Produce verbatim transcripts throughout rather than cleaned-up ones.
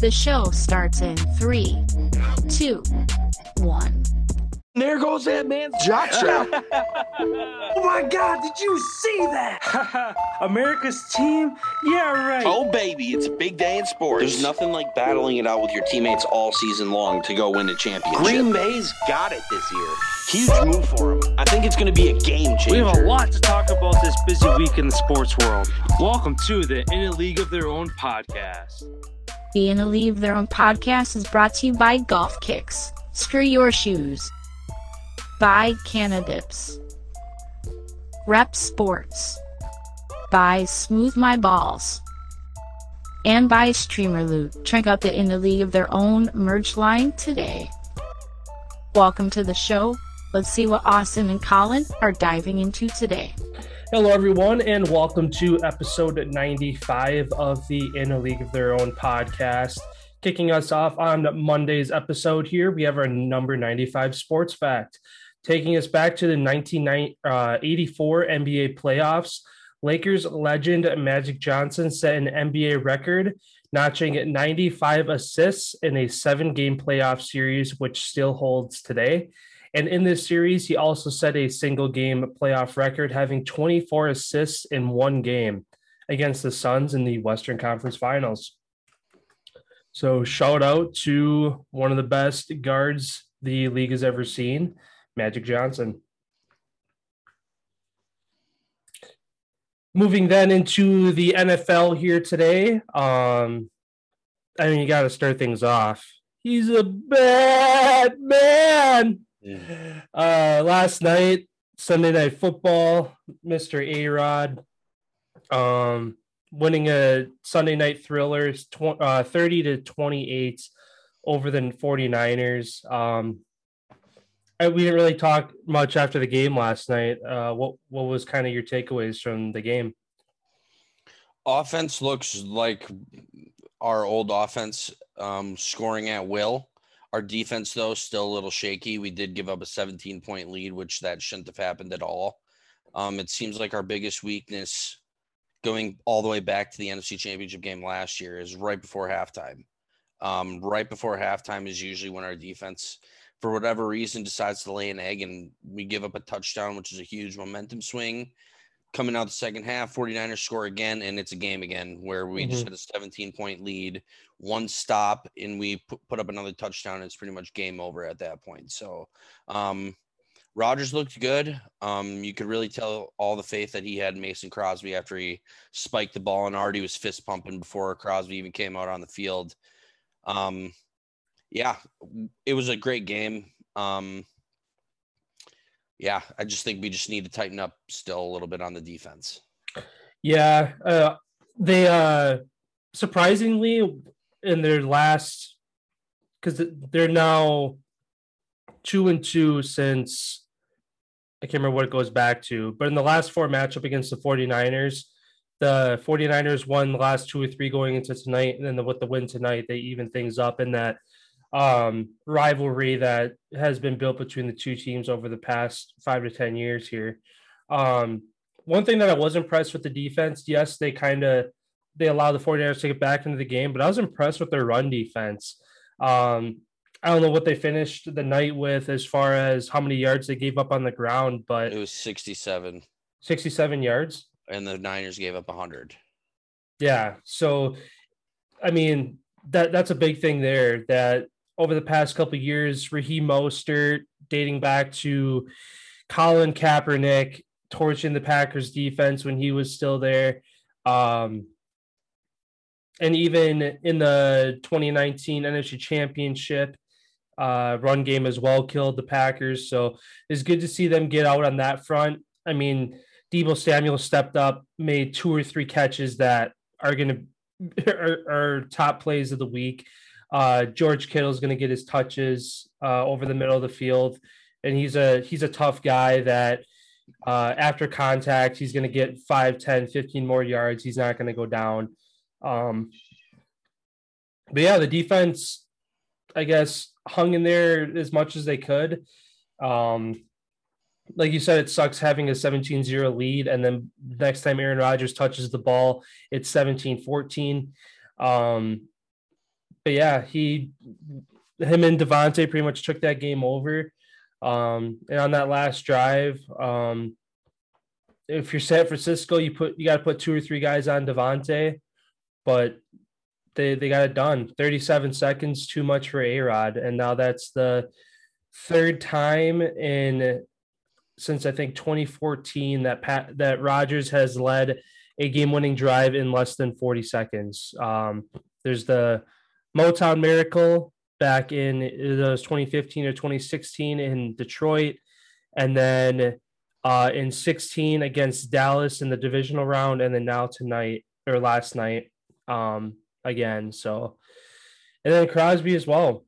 The show starts in three, two, one. There goes that man's jockstrap. Oh my God, did you see that? America's team? Yeah, right. Oh, baby, it's a big day in sports. There's nothing like battling it out with your teammates all season long to go win a championship. Green Bay's got it this year. Huge move for him. I think it's going to be a game changer. We have a lot to talk about this busy week in the sports world. Welcome to the In a League of Their Own podcast. The In a League of Their Own podcast is brought to you by Golf Kicks. Screw your shoes. By Canadips. Rep Sports. By Smooth My Balls. And by Streamerloot. Check out the In the League of Their Own merch line today. Welcome to the show. Let's see what Austin and Colin are diving into today. Hello everyone and welcome to episode ninety-five of the In a League of Their Own podcast. Kicking us off on Monday's episode here, we have our number ninety-five sports fact. Taking us back to the nineteen eighty-four N B A playoffs, Lakers legend Magic Johnson set an N B A record, notching ninety-five assists in a seven-game playoff series, which still holds today. And in this series, he also set a single-game playoff record, having twenty-four assists in one game against the Suns in the Western Conference Finals. So shout out to one of the best guards the league has ever seen, Magic Johnson. Moving then into the N F L here today. Um, I mean, you got to start things off. He's a bad man. Yeah. Uh, last night, Sunday Night Football, Mister A-Rod. Um, winning a Sunday Night Thriller thirty to twenty-eight over the forty-niners. Um, I, we didn't really talk much after the game last night. Uh, what, what was kind of your takeaways from the game? Offense looks like our old offense, um, scoring at will. Our defense, though, still a little shaky. We did give up a seventeen-point lead, which that shouldn't have happened at all. Um, it seems like our biggest weakness – going all the way back to the N F C Championship game last year is right before halftime. Um, right before halftime is usually when our defense, for whatever reason, decides to lay an egg and we give up a touchdown, which is a huge momentum swing. Coming out the second half, forty-niners score again, and it's a game again where we mm-hmm. just had a seventeen-point lead, one stop, and we put up another touchdown, and it's pretty much game over at that point. So um, – Rodgers looked good. Um, you could really tell all the faith that he had in Mason Crosby after he spiked the ball and already was fist pumping before Crosby even came out on the field. Um, yeah, it was a great game. Um, yeah, I just think we just need to tighten up still a little bit on the defense. Yeah, uh, they uh, surprisingly in their last – because they're now two and two since – I can't remember what it goes back to, but in the last four matchup against the forty-niners, the forty-niners won the last two or three going into tonight. And then the, with the win tonight, they even things up in that um, rivalry that has been built between the two teams over the past five to ten years here. Um, one thing that I was impressed with the defense. Yes, they kind of, they allowed the forty-niners to get back into the game, but I was impressed with their run defense. Um, I don't know what they finished the night with as far as how many yards they gave up on the ground, but it was sixty-seven. sixty-seven yards? And the Niners gave up one hundred. Yeah. So, I mean, that that's a big thing there that over the past couple of years, Raheem Mostert, dating back to Colin Kaepernick, torching the Packers defense when he was still there. Um And even in the twenty nineteen N F C Championship, Uh, run game as well killed the Packers, so it's good to see them get out on that front. I mean, Deebo Samuel stepped up, made two or three catches that are going to are, are top plays of the week. Uh, George Kittle is going to get his touches uh, over the middle of the field, and he's a he's a tough guy that uh, after contact he's going to get five, ten, fifteen more yards. He's not going to go down. Um, but yeah, the defense, I guess, hung in there as much as they could. Um, like you said, it sucks having a seventeen zero lead. And then next time Aaron Rodgers touches the ball, it's seventeen fourteen. Um, but yeah, he, him and Davante pretty much took that game over. Um, and on that last drive, um, if you're San Francisco, you put, you got to put two or three guys on Davante, but they, they got it done. thirty-seven seconds, too much for A-Rod. And now that's the third time in, since I think twenty fourteen that Pat, that Rodgers has led a game-winning drive in less than forty seconds. Um, there's the Motown Miracle back in those twenty fifteen or twenty sixteen in Detroit. And then uh, in sixteen against Dallas in the divisional round. And then now tonight or last night um, again. So, and then Crosby as well,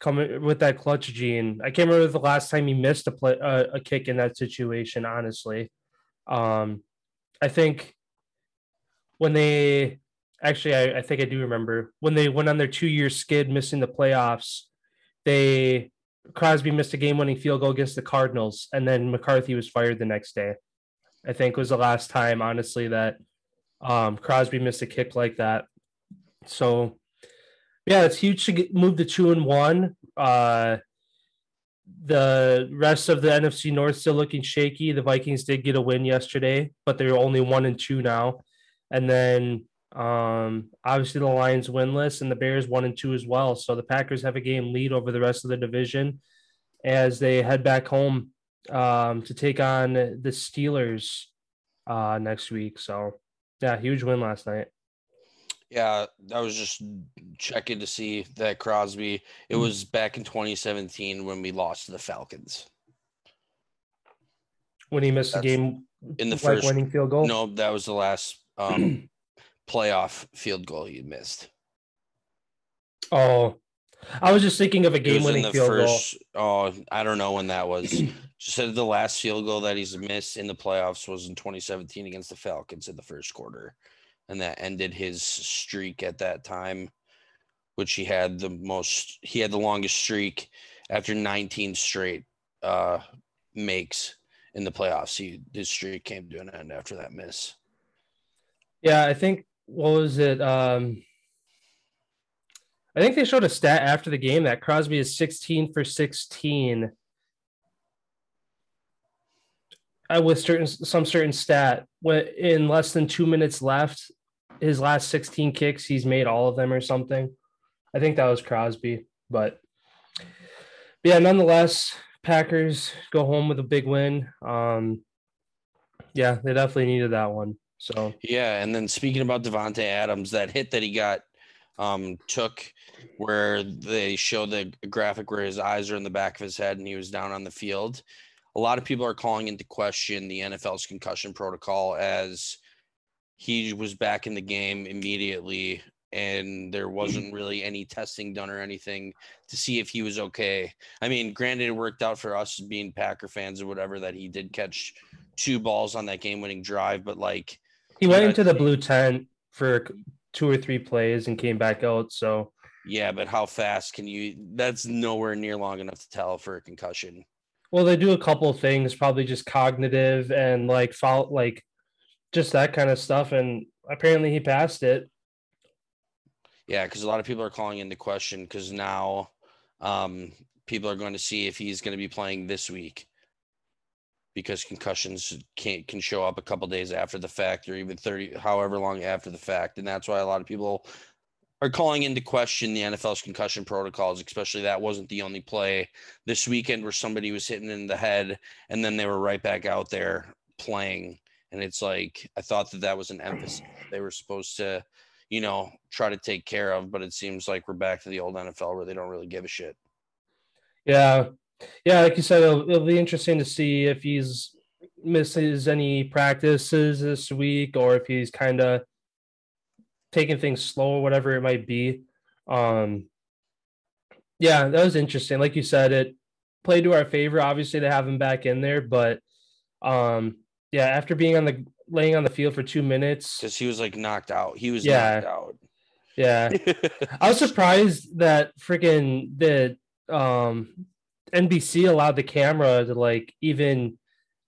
coming with that clutch gene. I can't remember the last time he missed a play, uh, a kick in that situation, honestly. Um, I think when they actually, I, I think I do remember when they went on their two-year skid missing the playoffs, they Crosby missed a game-winning field goal against the Cardinals, and then McCarthy was fired the next day. I think was the last time, honestly, that um, Crosby missed a kick like that. So, yeah, it's huge to get, move to two and one. Uh, the rest of the N F C North still looking shaky. The Vikings did get a win yesterday, but they're only one and two now. And then um, obviously the Lions winless and the Bears one and two as well. So the Packers have a game lead over the rest of the division as they head back home um, to take on the Steelers uh, next week. So, yeah, huge win last night. Yeah, I was just checking to see that Crosby. It was back in twenty seventeen when we lost to the Falcons. When he missed That's the game in the first winning field goal? No, that was the last um, playoff field goal he missed. Oh, I was just thinking of a game-winning field first, goal. Oh, I don't know when that was. She said the last field goal that he's missed in the playoffs was in twenty seventeen against the Falcons in the first quarter. And that ended his streak at that time, which he had the most, he had the longest streak after nineteen straight uh, makes in the playoffs. He, his streak came to an end after that miss. Yeah, I think, what was it? Um, I think they showed a stat after the game that Crosby is sixteen for sixteen with certain some certain stat. In less than two minutes left, his last sixteen kicks, he's made all of them or something. I think that was Crosby. But, but yeah, nonetheless, Packers go home with a big win. Um, yeah, they definitely needed that one. So yeah, and then speaking about Davante Adams, that hit that he got um, took where they show the graphic where his eyes are in the back of his head and he was down on the field. A lot of people are calling into question the N F L's concussion protocol as he was back in the game immediately and there wasn't really any testing done or anything to see if he was okay. I mean, granted, it worked out for us being Packer fans or whatever that he did catch two balls on that game-winning drive, but like he went into the blue tent for two or three plays and came back out. So yeah, but how fast can you? That's nowhere near long enough to tell for a concussion. Well, they do a couple of things, probably just cognitive and like follow, like just that kind of stuff. And apparently he passed it. Yeah, because a lot of people are calling into question because now um, people are going to see if he's going to be playing this week because concussions can can show up a couple days after the fact or even thirty, however long after the fact. And that's why a lot of people are calling into question the N F L's concussion protocols, especially that wasn't the only play this weekend where somebody was hitting in the head and then they were right back out there playing. And it's like, I thought that that was an emphasis they were supposed to, you know, try to take care of, but it seems like we're back to the old N F L where they don't really give a shit. Yeah. Yeah. Like you said, it'll, it'll be interesting to see if he's misses any practices this week or if he's kind of taking things slow or whatever it might be. Um, yeah, that was interesting. Like you said, it played to our favor, obviously, to have him back in there. But, um, yeah, after being on the laying on the field for two minutes. Because he was, like, knocked out. He was yeah, knocked out. Yeah. I was surprised that freaking the um, N B C allowed the camera to, like, even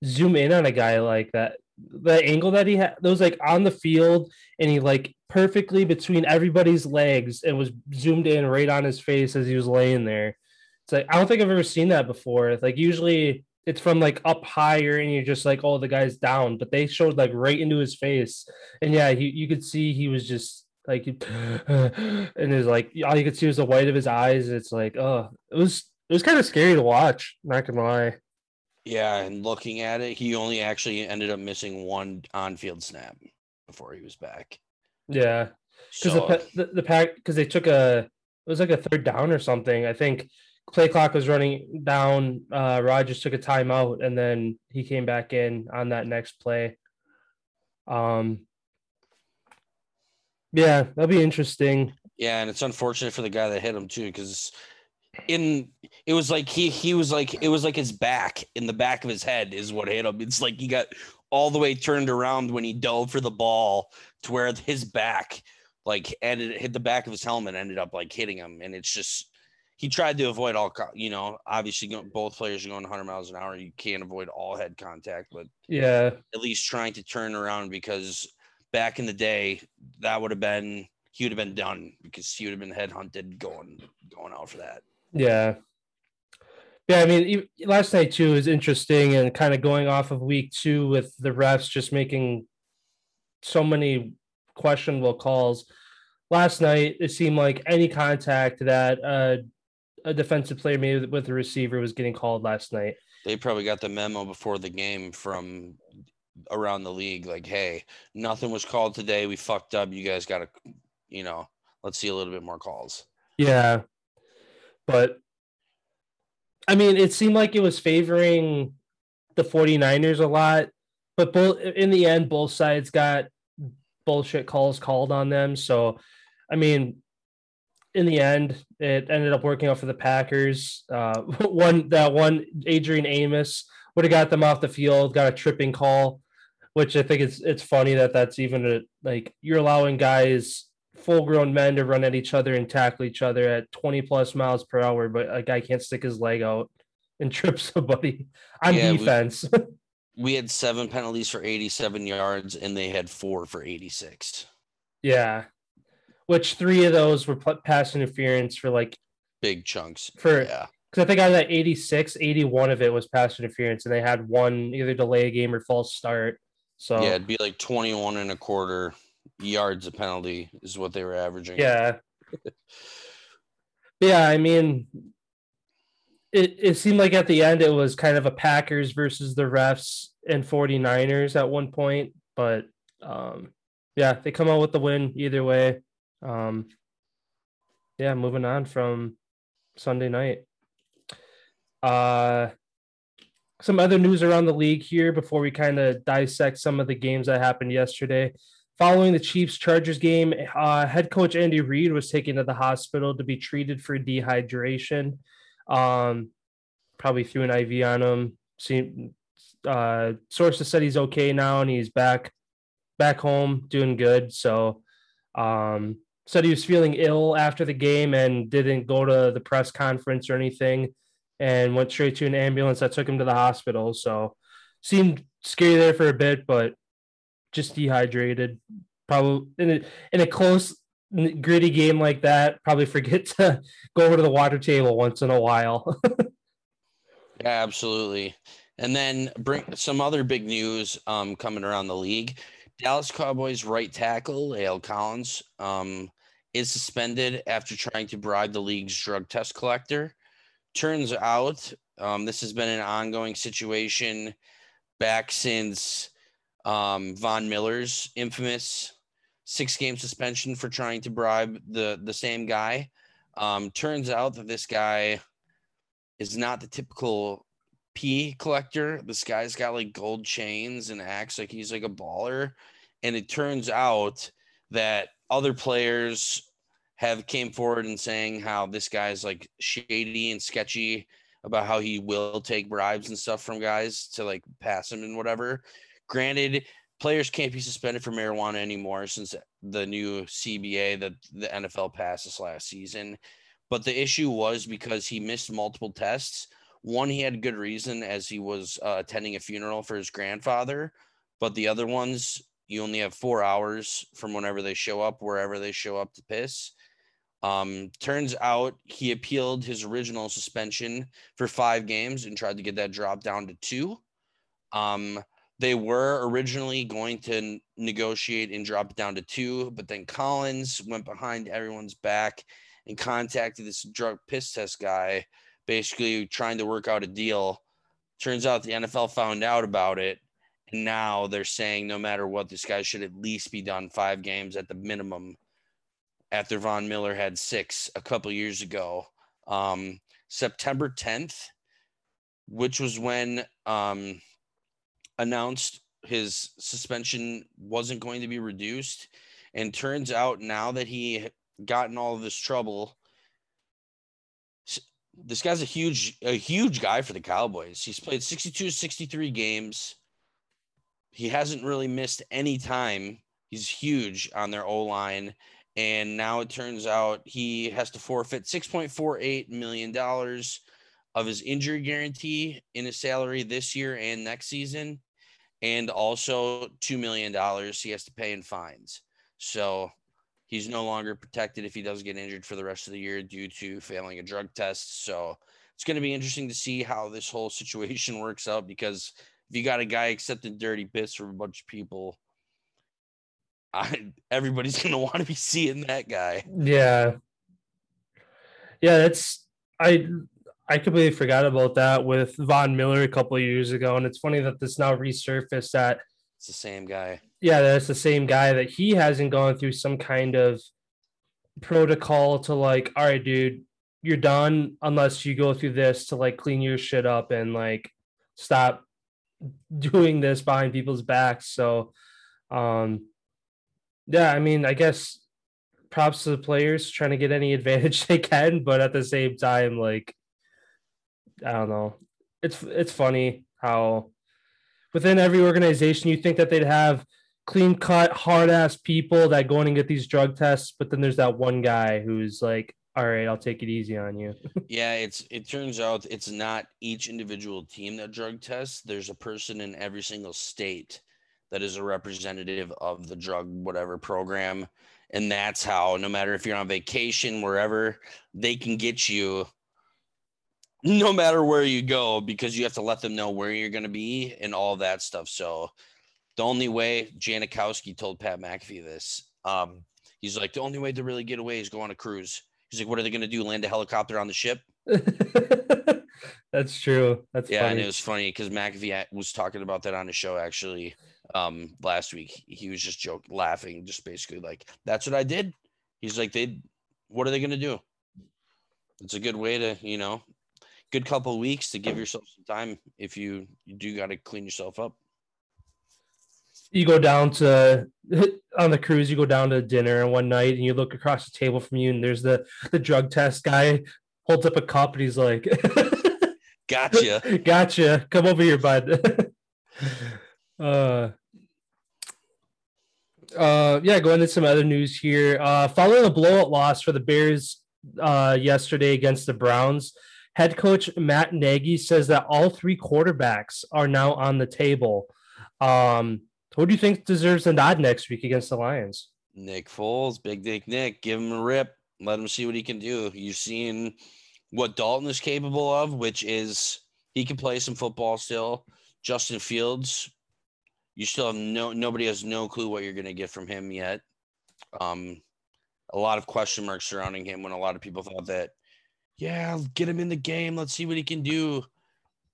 zoom in on a guy like that. the angle that he had, that was like on the field, and he like perfectly between everybody's legs and was zoomed in right on his face as he was laying there. It's like, I don't think I've ever seen that before. It's like, usually it's from like up higher and you're just like, oh, the guy's down, but they showed like right into his face. And yeah, he, you could see he was just like, and it's like, all you could see was the white of his eyes. It's like, oh, it was, it was kind of scary to watch. Not gonna lie. Yeah, and looking at it, he only actually ended up missing one on-field snap before he was back. Yeah, because so, the, the the pack because they took a it was like a third down or something. I think play clock was running down. Uh, Rodgers took a timeout, and then he came back in on that next play. Um, yeah, that'll be interesting. Yeah, and it's unfortunate for the guy that hit him too, because. In it was like he he was like it was like his back in the back of his head is what hit him. It's like he got all the way turned around when he dove for the ball to where his back like ended hit the back of his helmet ended up like hitting him, and it's just he tried to avoid all you know obviously both players are going one hundred miles an hour, you can't avoid all head contact, but yeah, at least trying to turn around, because back in the day that would have been he would have been done because he would have been headhunted going going out for that. Yeah. Yeah, I mean, last night, too, is interesting, and kind of going off of week two with the refs just making so many questionable calls. Last night, it seemed like any contact that uh, a defensive player made with a receiver was getting called last night. They probably got the memo before the game from around the league, like, hey, nothing was called today. We fucked up. You guys got to, you know, let's see a little bit more calls. Yeah. But, I mean, it seemed like it was favoring the 49ers a lot. But both, in the end, both sides got bullshit calls called on them. So, I mean, in the end, it ended up working out for the Packers. Uh, one That one, Adrian Amos, would have got them off the field, got a tripping call, which I think it's, it's funny that that's even a, like, you're allowing guys – full-grown men to run at each other and tackle each other at twenty plus miles per hour, but a guy can't stick his leg out and trip somebody on yeah, defense. We, we had seven penalties for eighty-seven yards, and they had four for eighty-six. Yeah, which three of those were pass interference for like big chunks. For yeah, because I think out of that eighty-six, eighty-one of it was pass interference, and they had one either delay a game or false start. So yeah, it'd be like twenty-one and a quarter. Yards a penalty is what they were averaging. Yeah. Yeah, I mean, it, it seemed like at the end it was kind of a Packers versus the refs and 49ers at one point. But, um, yeah, they come out with the win either way. Um, yeah, moving on from Sunday night. Uh, some other news around the league here before we kind of dissect some of the games that happened yesterday. Following the Chiefs-Chargers game, uh, head coach Andy Reid was taken to the hospital to be treated for dehydration. Um, probably threw an I V on him. Seemed, uh, sources said he's okay now and he's back back home doing good. So um, said he was feeling ill after the game and didn't go to the press conference or anything, and went straight to an ambulance that took him to the hospital. So seemed scary there for a bit, but just dehydrated, probably in a, in a close, gritty game like that, probably forget to go over to the water table once in a while. Yeah, absolutely. And then bring some other big news um, coming around the league. Dallas Cowboys right tackle, Ale Collins, um, is suspended after trying to bribe the league's drug test collector. Turns out um, this has been an ongoing situation back since – Um, Von Miller's infamous six-game suspension for trying to bribe the, the same guy. Um, turns out that this guy is not the typical pee collector. This guy's got, like, gold chains and acts like he's, like, a baller. And it turns out that other players have came forward and saying how this guy's, like, shady and sketchy about how he will take bribes and stuff from guys to, like, pass him and whatever. Granted, players can't be suspended for marijuana anymore since the new C B A that the N F L passed this last season. But the issue was because he missed multiple tests. One, he had good reason as he was uh, attending a funeral for his grandfather. But the other ones, you only have four hours from whenever they show up, wherever they show up to piss. Um, turns out he appealed his original suspension for five games and tried to get that dropped down to two. Um, they were originally going to negotiate and drop it down to two, but then Collins went behind everyone's back and contacted this drug piss test guy, basically trying to work out a deal. Turns out the N F L found out about it. And now they're saying no matter what, this guy should at least be done five games at the minimum after Von Miller had six a couple years ago. Um, September tenth, which was when um, announced his suspension wasn't going to be reduced. And turns out now that he got in all of this trouble, this guy's a huge, a huge guy for the Cowboys. He's played sixty-two, sixty-three games. He hasn't really missed any time. He's huge on their O-line. And now it turns out he has to forfeit six point four eight million dollars of his injury guarantee in his salary this year and next season, and also two million dollars he has to pay in fines. So he's no longer protected if he does get injured for the rest of the year due to failing a drug test. So it's going to be interesting to see how this whole situation works out, because if you got a guy accepting dirty bits from a bunch of people, I, everybody's going to want to be seeing that guy. Yeah. Yeah, that's I I completely forgot about that with Von Miller a couple of years ago, and it's funny that this now resurfaced that it's the same guy. Yeah, that's the same guy, that he hasn't gone through some kind of protocol to like, all right, dude, you're done unless you go through this to like clean your shit up and like stop doing this behind people's backs. So um yeah, I mean, I guess props to the players trying to get any advantage they can, but at the same time, like, I don't know. It's it's funny how within every organization you think that they'd have clean cut, hard ass people that go in and get these drug tests, but then there's that one guy who's like, all right, I'll take it easy on you. Yeah, it's it turns out it's not each individual team that drug tests. There's a person in every single state that is a representative of the drug whatever program. And that's how, no matter if you're on vacation, wherever, they can get you no matter where you go, because you have to let them know where you're going to be and all that stuff. So the only way, Janikowski told Pat McAfee this, um, he's like, the only way to really get away is go on a cruise. He's like, what are they going to do? Land a helicopter on the ship? That's true. That's yeah. Funny. And it was funny because McAfee was talking about that on his show actually um, last week. He was just joking, laughing, just basically like, that's what I did. He's like, they, what are they going to do? It's a good way to, you know, good couple of weeks to give yourself some time. If you, you do got to clean yourself up. You go down to on the cruise, you go down to dinner and one night and you look across the table from you and there's the, the drug test guy holds up a cup and he's like, gotcha, gotcha. Come over here, bud. uh, uh, yeah, going into some other news here. Uh, following a blowout loss for the Bears uh, yesterday against the Browns, head coach Matt Nagy says that all three quarterbacks are now on the table. Um, Who do you think deserves a nod next week against the Lions? Nick Foles, Big Dick Nick. Give him a rip. Let him see what he can do. You've seen what Dalton is capable of, which is he can play some football still. Justin Fields, you still have no nobody has no clue what you're going to get from him yet. Um, a lot of question marks surrounding him when a lot of people thought that, yeah, get him in the game. Let's see what he can do.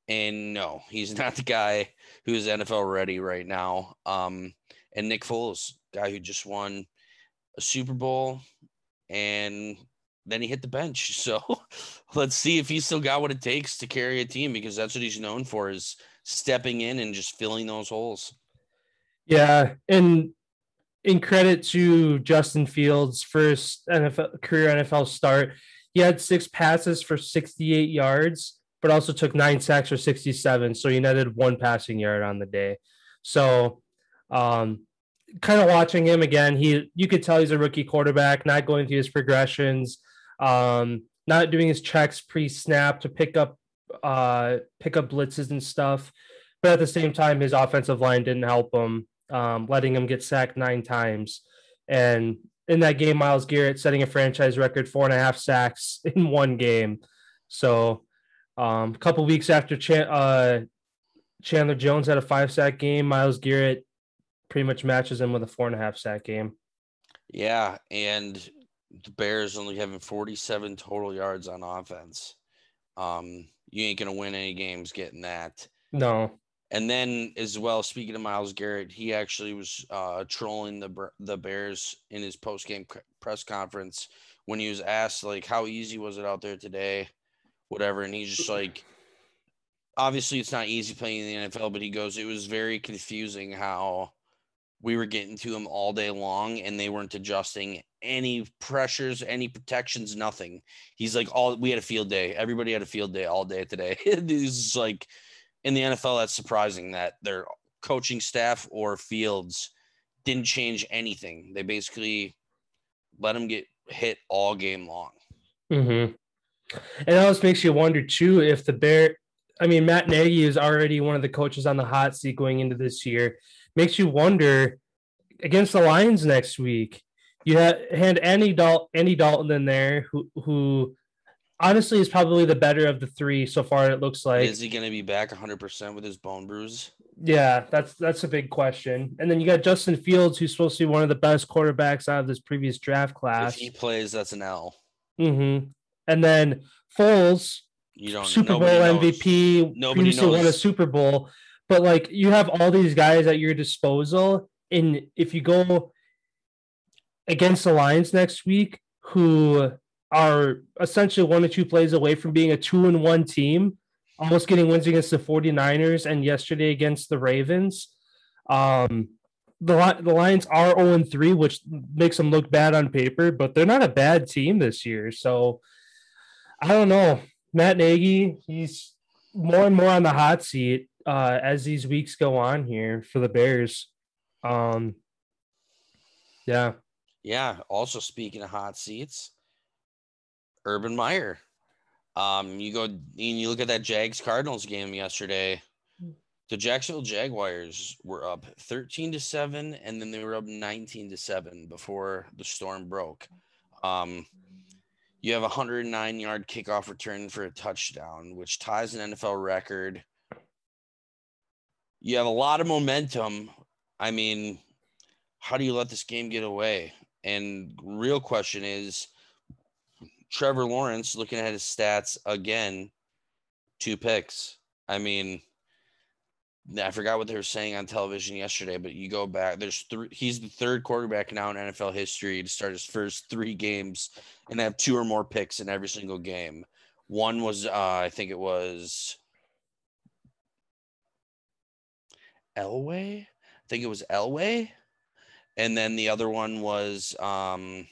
And no, he's not the guy who is N F L ready right now. Um, and Nick Foles, guy who just won a Super Bowl, and then he hit the bench. So let's see if he's still got what it takes to carry a team, because that's what he's known for, is stepping in and just filling those holes. Yeah, and in credit to Justin Fields' first N F L career N F L start, he had six passes for sixty-eight yards, but also took nine sacks for sixty-seven. So he netted one passing yard on the day. So um, kind of watching him again, he you could tell he's a rookie quarterback, not going through his progressions, um, not doing his checks pre-snap to pick up uh, pick up blitzes and stuff. But at the same time, his offensive line didn't help him, um, letting him get sacked nine times. And in that game, Myles Garrett setting a franchise record, four and a half sacks in one game. So um, a couple weeks after Ch- uh, Chandler Jones had a five-sack game, Myles Garrett pretty much matches him with a four and a half sack game. Yeah, and the Bears only having forty-seven total yards on offense. Um, you ain't going to win any games getting that. No. And then as well, speaking of Myles Garrett, he actually was uh, trolling the the Bears in his post-game press conference when he was asked, like, how easy was it out there today, whatever. And he's just like, obviously it's not easy playing in the N F L, but he goes, it was very confusing how we were getting to him all day long and they weren't adjusting any pressures, any protections, nothing. He's like, all we had a field day. Everybody had a field day all day today. He's like, in the N F L, that's surprising that their coaching staff or Fields didn't change anything. They basically let him get hit all game long. Mm-hmm. And it always makes you wonder, too, if the Bear – I mean, Matt Nagy is already one of the coaches on the hot seat going into this year. Makes you wonder, against the Lions next week, you had Andy Dal- Andy Dalton in there who who – honestly, is probably the better of the three so far, it looks like. Is he going to be back one hundred percent with his bone bruise? Yeah, that's that's a big question. And then you got Justin Fields, who's supposed to be one of the best quarterbacks out of this previous draft class. If he plays, that's an L. Mm-hmm. And then Foles, you don't, Super Bowl M V P, previously won a Super Bowl. But, like, you have all these guys at your disposal, and if you go against the Lions next week, who – are essentially one or two plays away from being a two and one team, almost getting wins against the 49ers and yesterday against the Ravens. Um, the, the Lions are oh and three, which makes them look bad on paper, but they're not a bad team this year. So I don't know. Matt Nagy, he's more and more on the hot seat uh, as these weeks go on here for the Bears. Um, yeah. Yeah. Also, speaking of hot seats, Urban Meyer. Um, you go and you look at that Jags Cardinals game yesterday. The Jacksonville Jaguars were up thirteen to seven, and then they were up nineteen to seven before the storm broke. Um, you have a one hundred nine yard kickoff return for a touchdown, which ties an N F L record. You have a lot of momentum. I mean, how do you let this game get away? And real question is, Trevor Lawrence, looking at his stats again, two picks. I mean, I forgot what they were saying on television yesterday, but you go back, there's three, he's the third quarterback now in N F L history to start his first three games and have two or more picks in every single game. One was, uh, I think it was Elway. I think it was Elway. And then the other one was, um,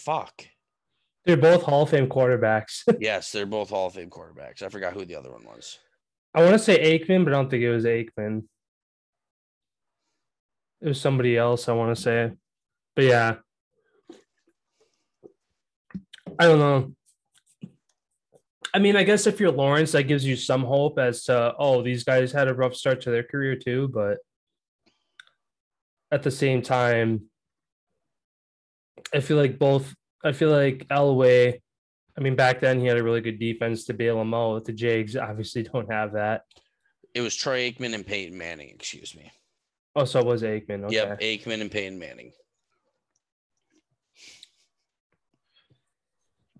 Fuck. They're both Hall of Fame quarterbacks. Yes, they're both Hall of Fame quarterbacks. I forgot who the other one was. I want to say Aikman, but I don't think it was Aikman. It was somebody else, I want to say. But, yeah. I don't know. I mean, I guess if you're Lawrence, that gives you some hope as to, oh, these guys had a rough start to their career too, but at the same time, I feel like both – I feel like Elway – I mean, back then he had a really good defense to bail him out. The Jags obviously don't have that. It was Troy Aikman and Peyton Manning, excuse me. Oh, so it was Aikman. Okay. Yep, Aikman and Peyton Manning.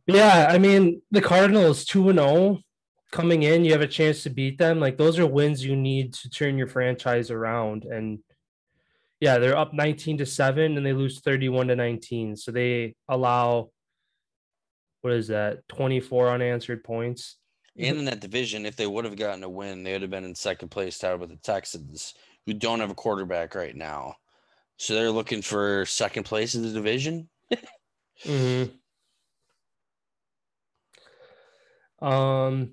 Yeah, I mean, the Cardinals two and oh coming in. You have a chance to beat them. Like, those are wins you need to turn your franchise around, and – yeah, they're up nineteen to seven and they lose thirty-one to nineteen. So they allow, what is that, twenty-four unanswered points. And in that division, if they would have gotten a win, they would have been in second place tied with the Texans, who don't have a quarterback right now. So they're looking for second place in the division. Mm-hmm. Um,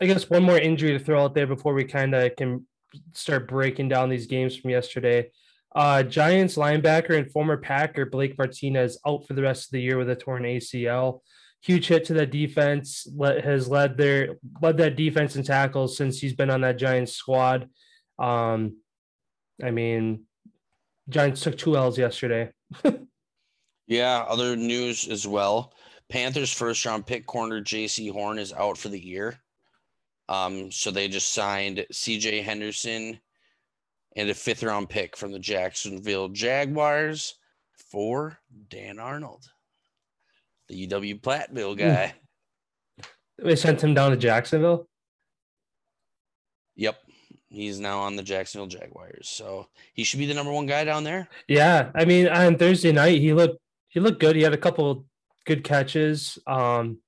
I guess one more injury to throw out there before we kind of can start breaking down these games from yesterday. Uh, Giants linebacker and former Packer Blake Martinez out for the rest of the year with a torn A C L. huge hit to that defense, let, has led their led that defense in tackles since he's been on that Giants squad. Um, I mean, Giants took two L's yesterday. Yeah, other news as well. Panthers first-round pick corner J C Horn is out for the year. Um, so they just signed C J Henderson and a fifth-round pick from the Jacksonville Jaguars for Dan Arnold, the U W Platteville guy. They sent him down to Jacksonville? Yep. He's now on the Jacksonville Jaguars, so he should be the number one guy down there. Yeah, I mean, on Thursday night, he looked he looked good. He had a couple good catches, um,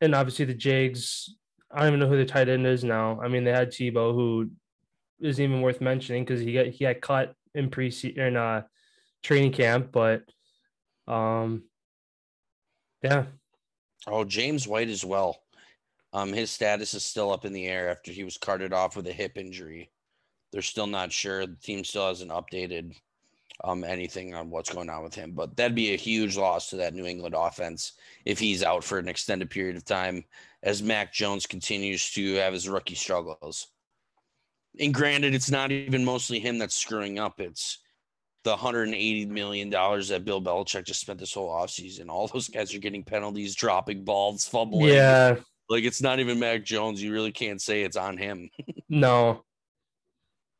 and obviously the Jags, I don't even know who the tight end is now. I mean, they had Tebow, who isn't even worth mentioning because he got he got caught in pre in uh, training camp, but um, yeah. Oh, James White as well. Um, his status is still up in the air after he was carted off with a hip injury. They're still not sure. The team still hasn't updated um, anything on what's going on with him. But that'd be a huge loss to that New England offense if he's out for an extended period of time as Mac Jones continues to have his rookie struggles. And granted, it's not even mostly him that's screwing up. It's the one hundred eighty million dollars that Bill Belichick just spent this whole offseason. All those guys are getting penalties, dropping balls, fumbling. Yeah. Like, it's not even Mac Jones. You really can't say it's on him. No.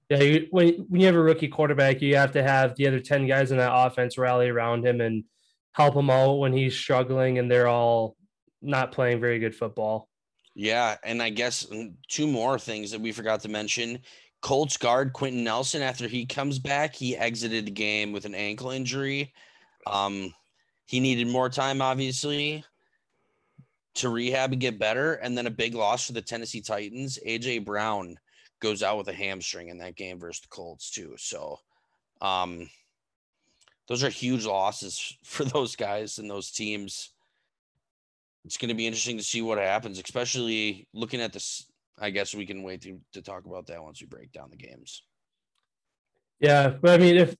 Yeah, you, when, when you have a rookie quarterback, you have to have the other ten guys in that offense rally around him and help him out when he's struggling and they're all not playing very good football. Yeah, and I guess two more things that we forgot to mention. Colts guard Quentin Nelson, after he comes back, he exited the game with an ankle injury. Um, he needed more time, obviously, to rehab and get better. And then a big loss for the Tennessee Titans. A J Brown goes out with a hamstring in that game versus the Colts too. So um, those are huge losses for those guys and those teams. It's going to be interesting to see what happens, especially looking at this. I guess we can wait to, to talk about that once we break down the games. Yeah. But I mean, if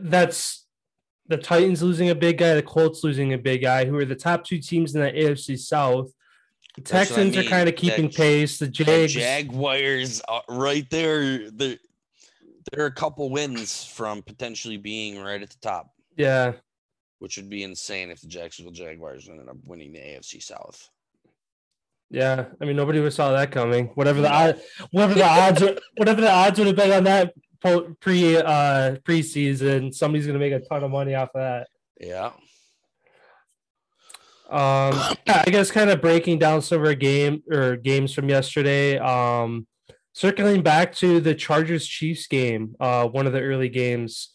that's, the Titans losing a big guy, the Colts losing a big guy, who are the top two teams in the A F C South. The Texans I mean. are kind of keeping that, pace. The Jags. The Jaguars uh, right there. They're, they're a couple wins from potentially being right at the top. Yeah. Which would be insane if the Jacksonville Jaguars ended up winning the A F C South. Yeah. I mean, nobody would saw that coming. Whatever the odds, whatever the odds, whatever the odds would have been on that pre uh preseason, somebody's gonna make a ton of money off of that. Yeah. Um, yeah, I guess kind of breaking down some of our game or games from yesterday. Um, circling back to the Chargers Chiefs game, uh, one of the early games.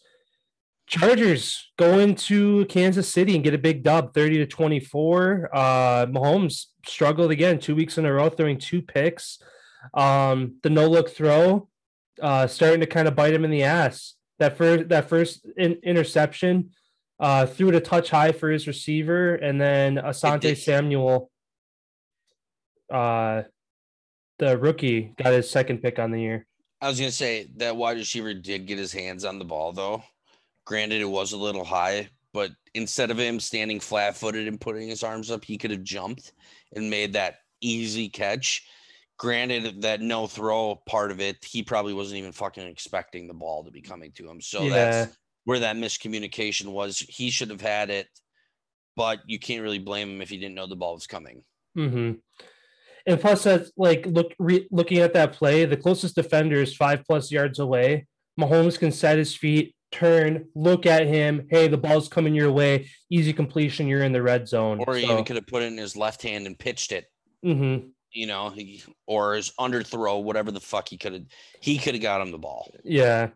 Chargers go into Kansas City and get a big dub, thirty to twenty-four. Uh, Mahomes struggled again two weeks in a row, throwing two picks. Um, the no look throw. Uh, starting to kind of bite him in the ass. That first that first in, interception, uh, threw it a touch high for his receiver, and then Asante Samuel, uh, the rookie, got his second pick on the year. I was going to say that wide receiver did get his hands on the ball, though. Granted, it was a little high, but instead of him standing flat-footed and putting his arms up, he could have jumped and made that easy catch. Granted, that no throw part of it, he probably wasn't even fucking expecting the ball to be coming to him. So yeah. That's where that miscommunication was. He should have had it, but you can't really blame him if he didn't know the ball was coming. Mm-hmm. And plus, that's like look re, looking at that play, the closest defender is five plus yards away. Mahomes can set his feet, turn, look at him. Hey, the ball's coming your way. Easy completion. You're in the red zone. Or he so. even could have put it in his left hand and pitched it. Mm-hmm. You know, he, or his underthrow, whatever the fuck he could have, he could have got him the ball. Yeah.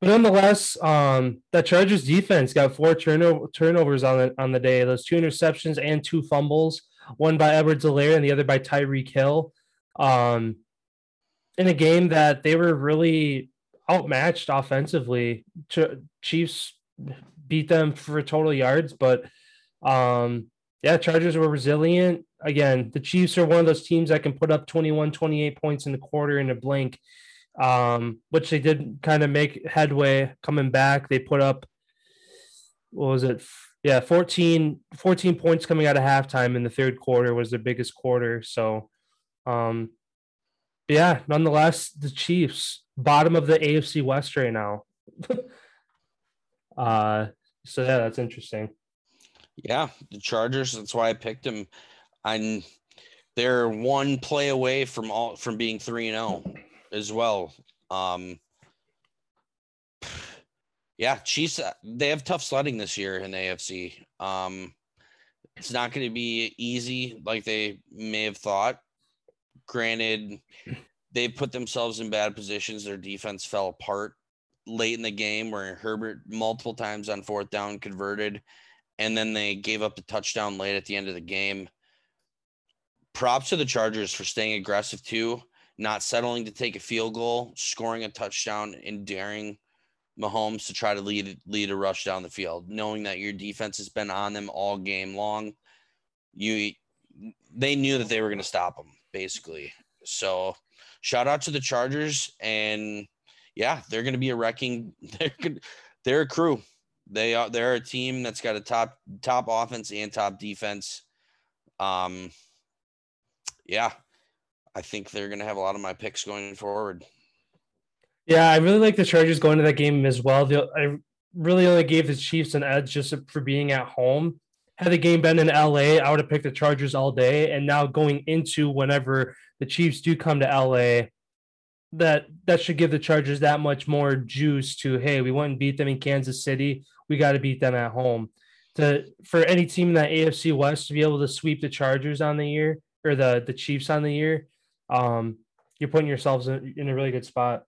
But nonetheless, um, that Chargers defense got four turno- turnovers on the, on the day. Those two interceptions and two fumbles, one by Edwards-Helaire and the other by Tyreek Hill. Um, in a game that they were really outmatched offensively. Ch- Chiefs beat them for total yards, but um, yeah, Chargers were resilient. Again, the Chiefs are one of those teams that can put up twenty-one, twenty-eight points in a quarter in a blink, um, which they did kind of make headway coming back. They put up, what was it, Yeah, fourteen, fourteen points coming out of halftime in the third quarter was their biggest quarter. So, um, yeah, nonetheless, the Chiefs, bottom of the A F C West right now. uh, so, yeah, that's interesting. Yeah, the Chargers, that's why I picked them. I'm, they're one play away from all from being three and oh as well. Um, yeah, Chiefs, they have tough sledding this year in the A F C. Um, it's not going to be easy like they may have thought. Granted, they put themselves in bad positions. Their defense fell apart late in the game where Herbert multiple times on fourth down converted, and then they gave up the touchdown late at the end of the game. Props to the Chargers for staying aggressive too, not settling to take a field goal, scoring a touchdown, and daring Mahomes to try to lead lead a rush down the field, knowing that your defense has been on them all game long. You, they knew that they were going to stop them, basically. So shout out to the Chargers, and yeah, they're going to be a wrecking. They're good, they're a crew. They are they're a team that's got a top top offense and top defense. Um, yeah, I think they're going to have a lot of my picks going forward. Yeah, I really like the Chargers going to that game as well. The, I really only gave the Chiefs an edge just for being at home. Had the game been in L A, I would have picked the Chargers all day. And now going into whenever the Chiefs do come to L A, that that should give the Chargers that much more juice to, hey, we went and beat them in Kansas City. We got to beat them at home. To, for any team in that A F C West to be able to sweep the Chargers on the year or the, the Chiefs on the year, um, you're putting yourselves in, in a really good spot.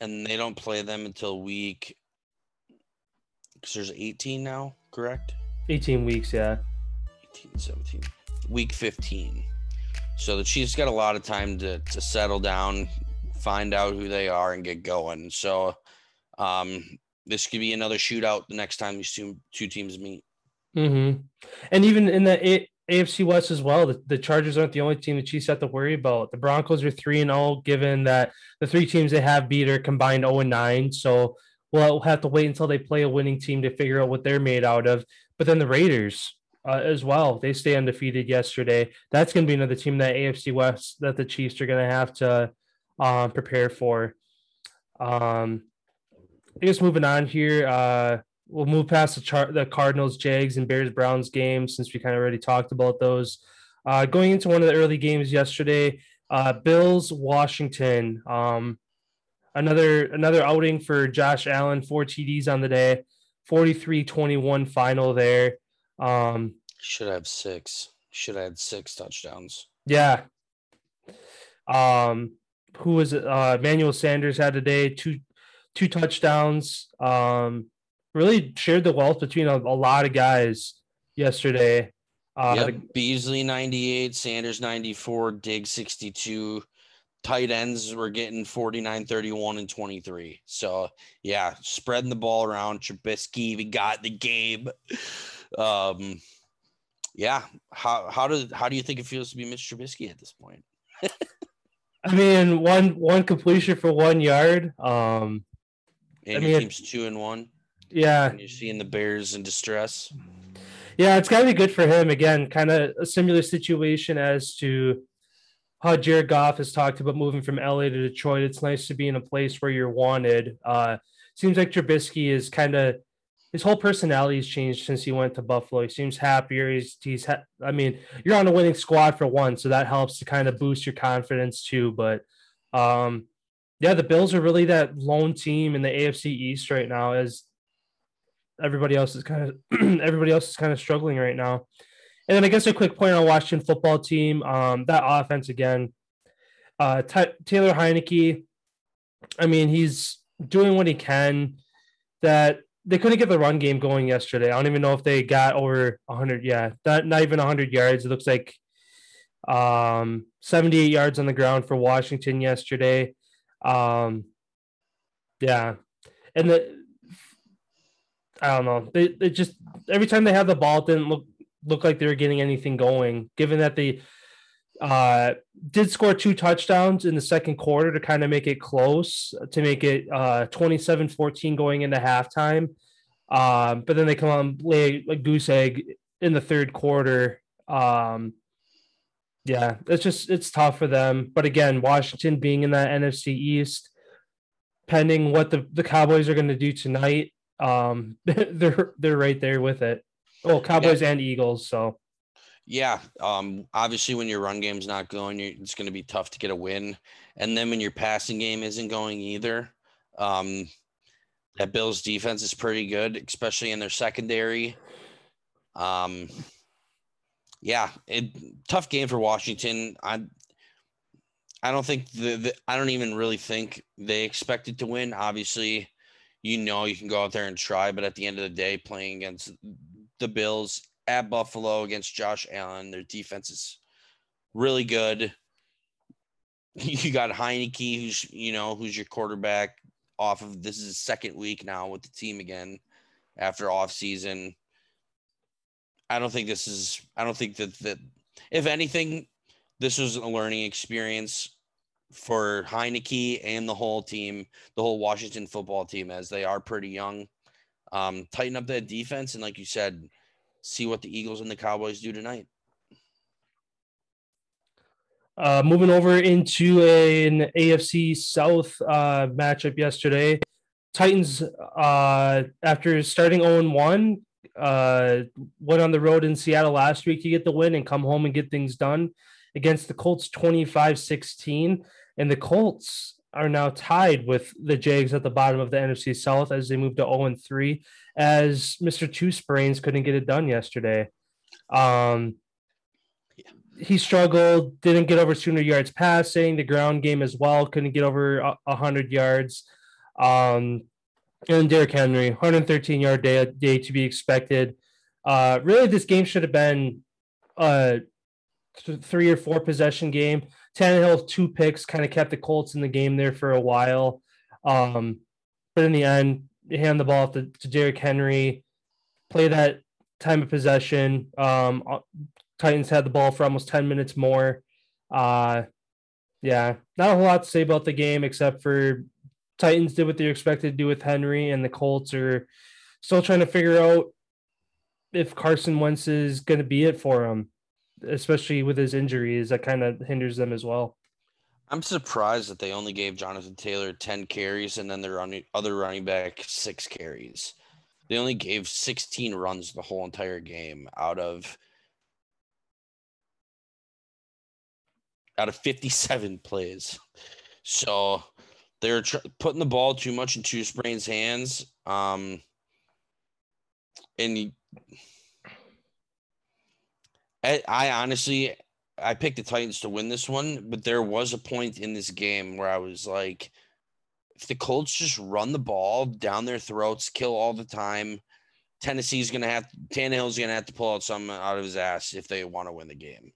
And they don't play them until week, because there's eighteen now, correct? eighteen weeks, yeah. eighteen, seventeen. Week fifteen. So the Chiefs got a lot of time to, to settle down, find out who they are, and get going. So um, this could be another shootout the next time these two, two teams meet. Mm-hmm. And even in the A- AFC West as well, the, the Chargers aren't the only team the Chiefs have to worry about. The Broncos are three and oh, given that the three teams they have beat are combined oh and nine. So we'll have to wait until they play a winning team to figure out what they're made out of. But then the Raiders uh, as well, they stay undefeated yesterday. That's going to be another team in that A F C West that the Chiefs are going to have to uh, prepare for. Um, I guess moving on here, uh, we'll move past the, char- the Cardinals, Jags, and Bears-Browns games since we kind of already talked about those. Uh, going into one of the early games yesterday, uh, Bills, Washington. Um, another another outing for Josh Allen, four T Ds on the day, forty-three twenty-one final there. Um, Should have six. Should have had six touchdowns. Yeah. Um, who was it? Uh, Emmanuel Sanders had today two two touchdowns. Um Really shared the wealth between a, a lot of guys yesterday. Uh, yep. the, Beasley ninety-eight, Sanders ninety-four, Diggs sixty-two. Tight ends were getting forty-nine, thirty-one, and twenty-three. So, yeah, spreading the ball around. Trubisky, we got the game. Um, yeah, how how do how do you think it feels to be Mitch Trubisky at this point? I mean, one one completion for one yard. Um, and I mean, your team's two and one. Yeah. And you're seeing the Bears in distress. Yeah, it's got to be good for him. Again, kind of a similar situation as to how Jared Goff has talked about moving from L A to Detroit. It's nice to be in a place where you're wanted. Uh, seems like Trubisky is kind of – his whole personality has changed since he went to Buffalo. He seems happier. He's, he's ha- I mean, you're on a winning squad for one, so that helps to kind of boost your confidence too. But um, yeah, the Bills are really that lone team in the A F C East right now as – Everybody else is kind of everybody else is kind of struggling right now. And then I guess a quick point on Washington football team. Um, that offense again, uh, T- Taylor Heinicke. I mean, he's doing what he can. That they couldn't get the run game going yesterday. I don't even know if they got over one hundred. Yeah, not, not even one hundred yards. It looks like um, seventy-eight yards on the ground for Washington yesterday. Um, yeah, and the. I don't know. They, they just every time they had the ball, it didn't look look like they were getting anything going. Given that they uh, did score two touchdowns in the second quarter to kind of make it close, to make it uh, twenty-seven fourteen going into halftime. Um, but then they come on, lay a goose egg in the third quarter. Um, yeah, it's just, it's tough for them. But again, Washington being in that N F C East, pending what the, the Cowboys are going to do tonight, um, they're, they're right there with it. Well, Cowboys yeah. and Eagles. So, yeah. Um, obviously when your run game's not going, you're, it's going to be tough to get a win. And then when your passing game isn't going either, um, that Bills defense is pretty good, especially in their secondary. Um, yeah, it tough game for Washington. I, I don't think the, the I don't even really think they expected to win. Obviously, you know, you can go out there and try, but at the end of the day, playing against the Bills at Buffalo against Josh Allen, their defense is really good. You got Heinicke, who's you know who's your quarterback. Off of this is his second week now with the team again after off season. I don't think this is, I don't think that, that if anything, this was a learning experience for Heinicke and the whole team, the whole Washington football team, as they are pretty young. Um, tighten up that defense. And like you said, see what the Eagles and the Cowboys do tonight. Uh, moving over into a, an A F C South uh, matchup yesterday, Titans, uh, after starting oh and one, uh, went on the road in Seattle last week to get the win and come home and get things done against the Colts twenty-five sixteen. And the Colts are now tied with the Jags at the bottom of the N F C South as they move to oh and three, as Mister Two Sprains couldn't get it done yesterday. Um He struggled, didn't get over two hundred yards passing, the ground game as well, couldn't get over one hundred yards. Um, and Derrick Henry, one hundred thirteen-yard day, day to be expected. Uh, really, this game should have been a th- three- or four-possession game. Tannehill, two picks, kind of kept the Colts in the game there for a while. Um, but in the end, they hand the ball off to, to Derrick Henry, play that time of possession. Um, Titans had the ball for almost ten minutes more. Uh, yeah, not a whole lot to say about the game, except for Titans did what they were expected to do with Henry, and the Colts are still trying to figure out if Carson Wentz is going to be it for him, especially with his injuries. That kind of hinders them as well. I'm surprised that they only gave Jonathan Taylor ten carries and then their other running back six carries. They only gave sixteen runs the whole entire game out of – out of fifty-seven plays. So they're tr- putting the ball too much in Two Sprain's hands. Um, and he, I, I honestly, I picked the Titans to win this one, but there was a point in this game where I was like, if the Colts just run the ball down their throats, kill all the time, Tennessee's going to have, Tannehill's going to have to pull out something out of his ass if they want to win the game.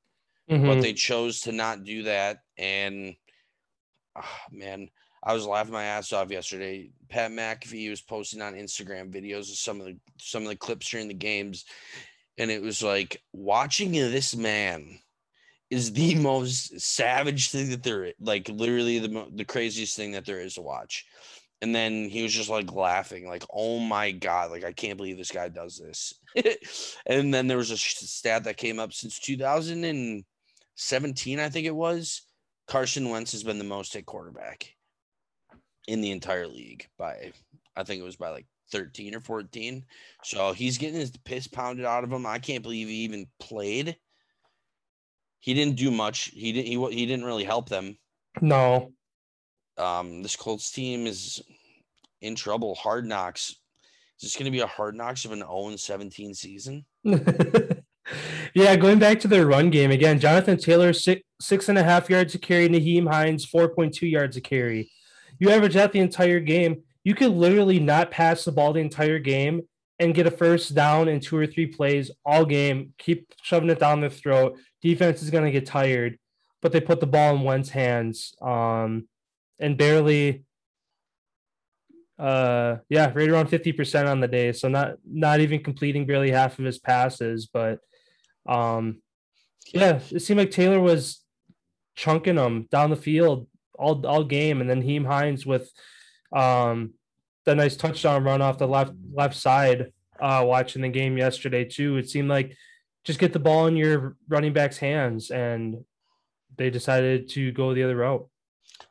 Mm-hmm. But they chose to not do that. And, oh, man, I was laughing my ass off yesterday. Pat McAfee was posting on Instagram videos of some of the some of the clips during the games. And it was like, watching this man is the most savage thing that there is. Like, literally the, the craziest thing that there is to watch. And then he was just, like, laughing. Like, oh, my God. Like, I can't believe this guy does this. And then there was a stat that came up since two thousand seventeen, I think it was, Carson Wentz has been the most hit quarterback in the entire league by, I think it was by like thirteen or fourteen. So he's getting his piss pounded out of him. I can't believe he even played. He didn't do much. He didn't, he, he didn't really help them. No. Um, this Colts team is in trouble. Hard knocks. Is this going to be a hard knocks of an oh and seventeen season? Yeah, going back to their run game again, Jonathan Taylor, six, six and a half yards a carry. Naheem Hines, four point two yards a carry. You average out the entire game. You could literally not pass the ball the entire game and get a first down in two or three plays all game. Keep shoving it down their throat. Defense is going to get tired, but they put the ball in Wentz's hands um, and barely, uh, yeah, right around fifty percent on the day. So not not even completing barely half of his passes, but Um, yeah, it seemed like Taylor was chunking them down the field all all game, and then Naheem Hines with um that nice touchdown run off the left left side uh, watching the game yesterday too. It seemed like just get the ball in your running back's hands, and they decided to go the other route.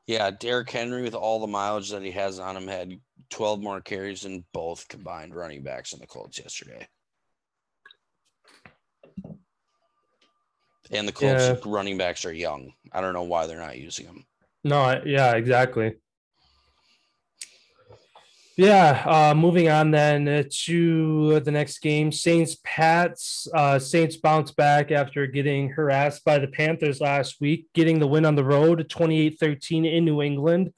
Yeah, Derrick Henry, with all the mileage that he has on him, had twelve more carries than both combined running backs in the Colts yesterday. And the Colts yeah. running backs are young. I don't know why they're not using them. No, yeah, exactly. Yeah, uh, moving on then to the next game, Saints-Pats. Uh, Saints bounce back after getting harassed by the Panthers last week, getting the win on the road, twenty-eight thirteen in New England.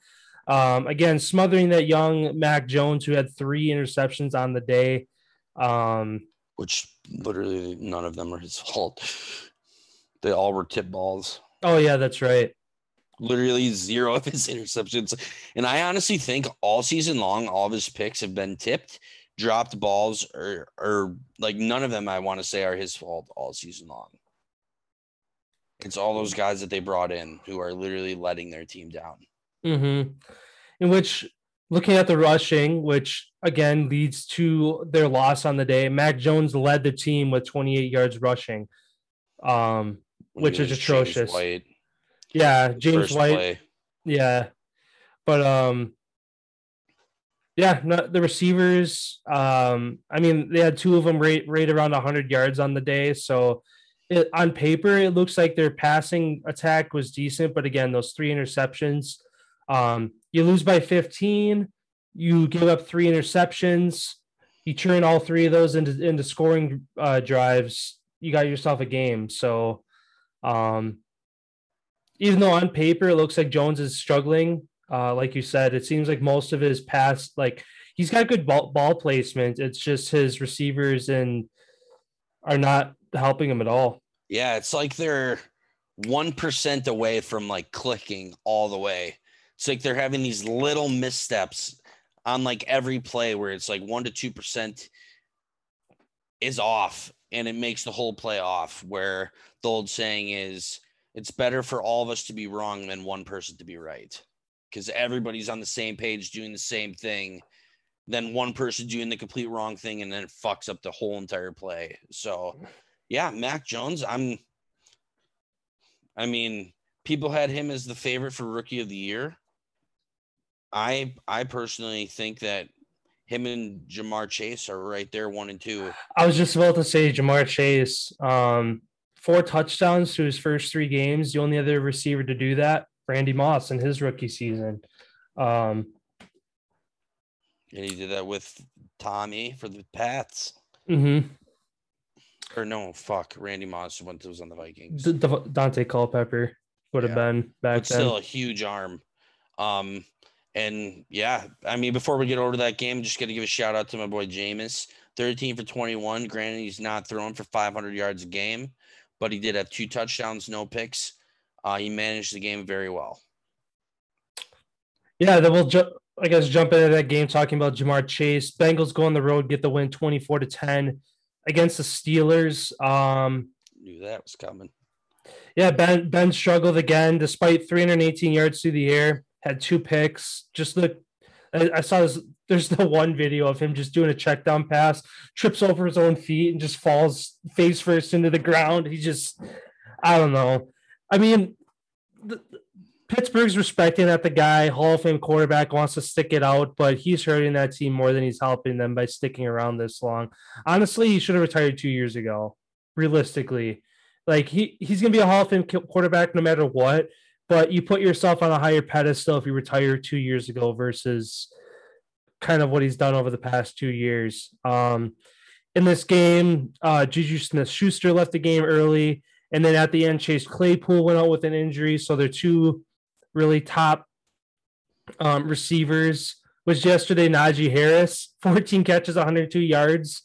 Um, again, smothering that young Mac Jones, who had three interceptions on the day. Um, Which literally none of them are his fault. They all were tip balls. Oh, yeah, that's right. Literally zero of his interceptions. And I honestly think all season long, all of his picks have been tipped, dropped balls, or, or like none of them, I want to say, are his fault all season long. It's all those guys that they brought in who are literally letting their team down. Mm-hmm. In which, looking at the rushing, which again leads to their loss on the day, Mac Jones led the team with twenty-eight yards rushing, um, which is atrocious. Yeah, James First White. Play. Yeah. But, um, yeah, not the receivers. Um, I mean, they had two of them right, right around one hundred yards on the day. So, it, on paper, it looks like their passing attack was decent. But, again, those three interceptions, um, you lose by fifteen. You give up three interceptions. You turn all three of those into, into scoring uh, drives. You got yourself a game. So, um even though on paper it looks like Jones is struggling, uh, like you said, it seems like most of his pass, like he's got good ball, ball placement. It's just his receivers and are not helping him at all. Yeah, it's like they're one percent away from like clicking all the way. It's like they're having these little missteps on like every play where it's like one to two percent is off and it makes the whole play off, where the old saying is, it's better for all of us to be wrong than one person to be right, because everybody's on the same page doing the same thing than one person doing the complete wrong thing, and then it fucks up the whole entire play. So, yeah, Mac Jones, I'm – I mean, people had him as the favorite for Rookie of the Year. I I personally think that him and Ja'Marr Chase are right there, one and two. I was just about to say Ja'Marr Chase um... – four touchdowns to his first three games. The only other receiver to do that, Randy Moss in his rookie season. Um, and he did that with Tommy for the Pats. Mm-hmm. Or no, fuck, Randy Moss went was on the Vikings. D- D- Dante Culpepper would have yeah. been back but then. Still a huge arm. Um, and, yeah, I mean, before we get over to that game, I'm just going to give a shout-out to my boy Jameis. thirteen for twenty-one. Granted, he's not throwing for five hundred yards a game, but he did have two touchdowns, no picks. Uh, he managed the game very well. Yeah, then we'll, ju- I guess, jump into that game talking about Ja'Marr Chase. Bengals go on the road, get the win twenty-four to ten against the Steelers. Um, Knew that was coming. Yeah, Ben Ben struggled again, despite three hundred eighteen yards through the air, had two picks. Just look, I, I saw this, there's the one video of him just doing a check down pass, trips over his own feet and just falls face first into the ground. He just, I don't know. I mean, the, Pittsburgh's respecting that the guy, Hall of Fame quarterback, wants to stick it out, but he's hurting that team more than he's helping them by sticking around this long. Honestly, he should have retired two years ago, realistically. Like he, he's going to be a Hall of Fame quarterback no matter what, but you put yourself on a higher pedestal if you retire two years ago versus kind of what he's done over the past two years. Um, in this game, uh, Juju Smith-Schuster left the game early, and then at the end, Chase Claypool went out with an injury, so their two really top um, receivers was yesterday Najee Harris, fourteen catches, one hundred two yards,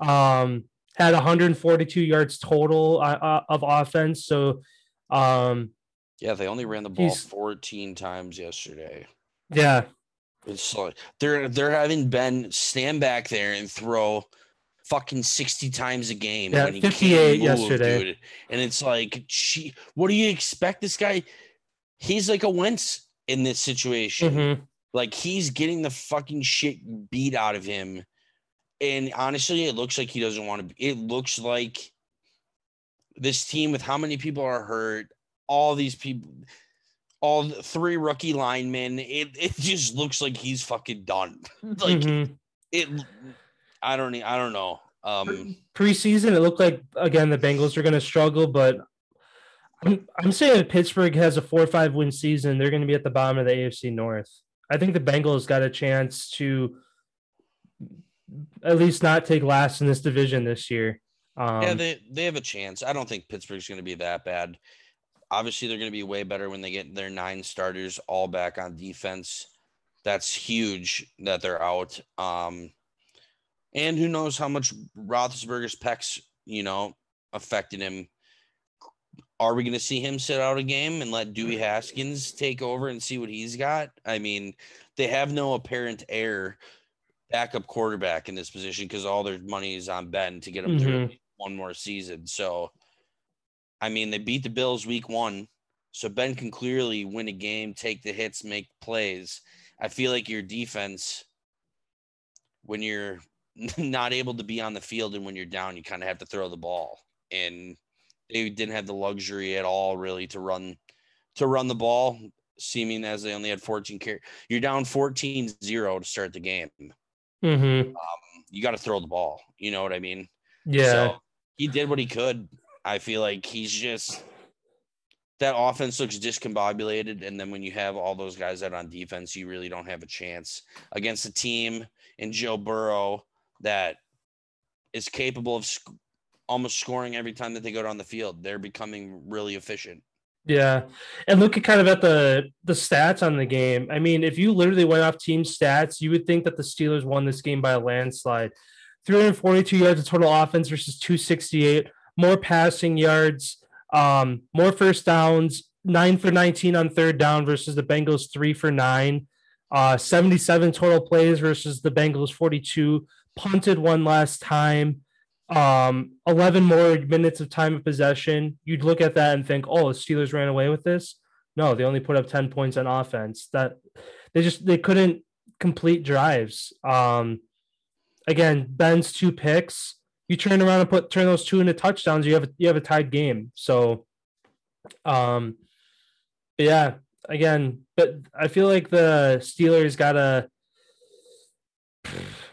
um, had one hundred forty-two yards total uh, of offense. So, um, yeah, they only ran the ball fourteen times yesterday. Yeah. It's like they're they're having Ben stand back there and throw fucking sixty times a game. Yeah, when he fifty-eight can't move, yesterday, dude. And it's like, gee, what do you expect? This guy, he's like a Wentz in this situation. Mm-hmm. Like, he's getting the fucking shit beat out of him. And honestly, it looks like he doesn't want to be. It looks like this team, with how many people are hurt, all these people, all three rookie linemen, it, it just looks like he's fucking done. Like, mm-hmm. it, I don't, I don't know. Um, Preseason, it looked like, again, the Bengals are going to struggle, but I'm, I'm saying if Pittsburgh has a four or five win season, they're going to be at the bottom of the A F C North. I think the Bengals got a chance to at least not take last in this division this year. Um, yeah, they, they have a chance. I don't think Pittsburgh's going to be that bad. Obviously, they're going to be way better when they get their nine starters all back on defense. That's huge that they're out. Um, and who knows how much Roethlisberger's pecs, you know, affected him. Are we going to see him sit out a game and let Dwayne Haskins take over and see what he's got? I mean, they have no apparent heir backup quarterback in this position because all their money is on Ben to get him mm-hmm. through one more season. So, I mean, they beat the Bills week one, so Ben can clearly win a game, take the hits, make plays. I feel like your defense, when you're not able to be on the field and when you're down, you kind of have to throw the ball. And they didn't have the luxury at all, really, to run to run the ball, seeming as they only had fourteen carries. You're down fourteen zero to start the game. Mm-hmm. Um, you got to throw the ball. You know what I mean? Yeah. So he did what he could. I feel like he's just – that offense looks discombobulated, and then when you have all those guys out on defense, you really don't have a chance against a team in Joe Burrow that is capable of sc- almost scoring every time that they go down the field. They're becoming really efficient. Yeah, and look at kind of at the, the stats on the game. I mean, if you literally went off team stats, you would think that the Steelers won this game by a landslide. three hundred forty-two yards of total offense versus two sixty-eight. More passing yards, um, more first downs, nine for nineteen on third down versus the Bengals, three for nine. Uh, seventy-seven total plays versus the Bengals, forty-two. Punted one last time. Um, eleven more minutes of time of possession. You'd look at that and think, oh, the Steelers ran away with this? No, they only put up ten points on offense. That they just they couldn't complete drives. Um, again, Ben's two picks. You turn around and put turn those two into touchdowns. You have a, you have a tied game. So, um, but yeah, again, but I feel like the Steelers gotta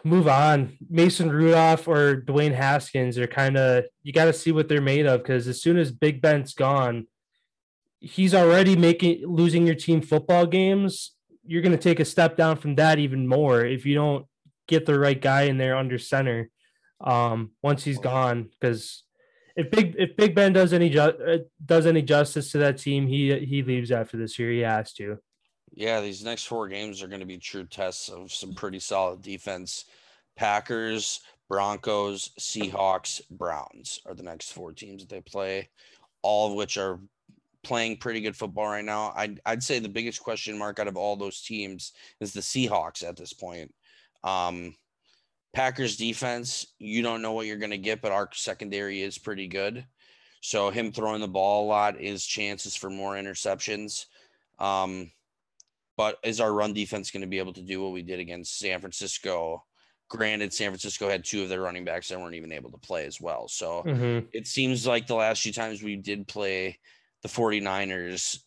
move on. Mason Rudolph or Dwayne Haskins are kind of you gotta see what they're made of, because as soon as Big Ben's gone, he's already making losing your team football games. You're gonna take a step down from that even more if you don't get the right guy in there under center. Um, once he's gone, because if Big if Big Ben does any ju- does any justice to that team, he he leaves after this year. He has to. Yeah, these next four games are going to be true tests of some pretty solid defense. Packers, Broncos, Seahawks, Browns are the next four teams that they play, all of which are playing pretty good football right now. I'd I'd say the biggest question mark out of all those teams is the Seahawks at this point. Um, Packers defense, you don't know what you're going to get, but our secondary is pretty good. So him throwing the ball a lot is chances for more interceptions. Um, but is our run defense going to be able to do what we did against San Francisco? Granted, San Francisco had two of their running backs that weren't even able to play as well. So mm-hmm. it seems like the last few times we did play the 49ers,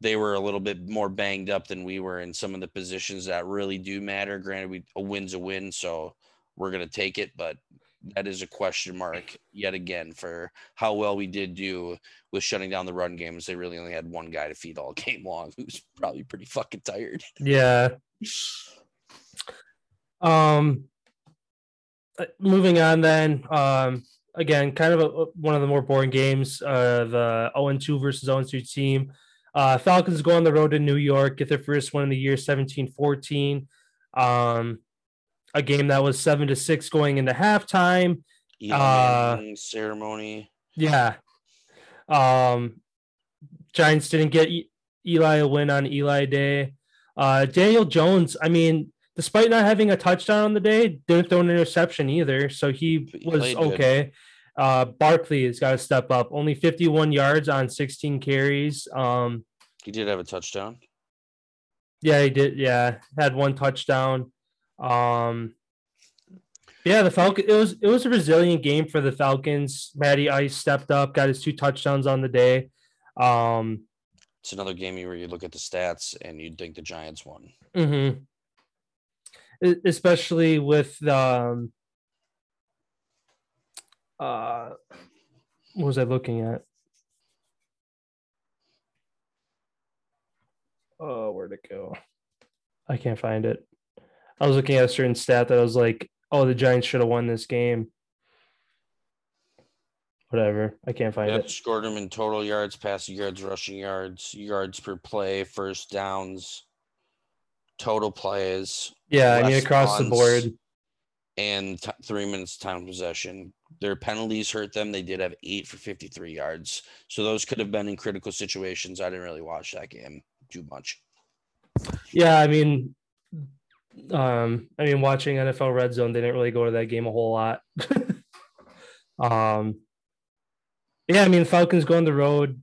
they were a little bit more banged up than we were in some of the positions that really do matter. Granted, we, a win's a win, so we're going to take it, but that is a question mark yet again for how well we did do with shutting down the run games. They really only had one guy to feed all game long, who's probably pretty fucking tired. Yeah. Um, moving on then, um, again, kind of a, one of the more boring games, uh, the oh and two versus oh and two team. Uh, Falcons go on the road to New York, get their first win in the year, seventeen fourteen. Um, A game that was seven to six going into halftime. Uh, ceremony. Yeah. Um, Giants didn't get e- Eli a win on Eli Day. Uh, Daniel Jones, I mean, despite not having a touchdown on the day, didn't throw an interception either, so he, he was okay. Uh, Barkley has got to step up. Only fifty-one yards on sixteen carries. Um, he did have a touchdown. Yeah, he did. Yeah, had one touchdown. Um, yeah, the Falcons. It was it was a resilient game for the Falcons. Matty Ice stepped up, got his two touchdowns on the day. Um, it's another game where you look at the stats and you'd think the Giants won. Mm-hmm. Especially with um, uh, what was I looking at? Oh, where'd it go? I can't find it. I was looking at a certain stat that I was like, oh, the Giants should have won this game. Whatever. I can't find yep, it. Scored them in total yards, passing yards, rushing yards, yards per play, first downs, total plays. Yeah, I mean, across the board. And t- three minutes time possession. Their penalties hurt them. They did have eight for fifty-three yards. So those could have been in critical situations. I didn't really watch that game too much. Yeah, I mean, um, I mean, watching N F L Red Zone, they didn't really go to that game a whole lot. um, yeah, I mean, Falcons go on the road,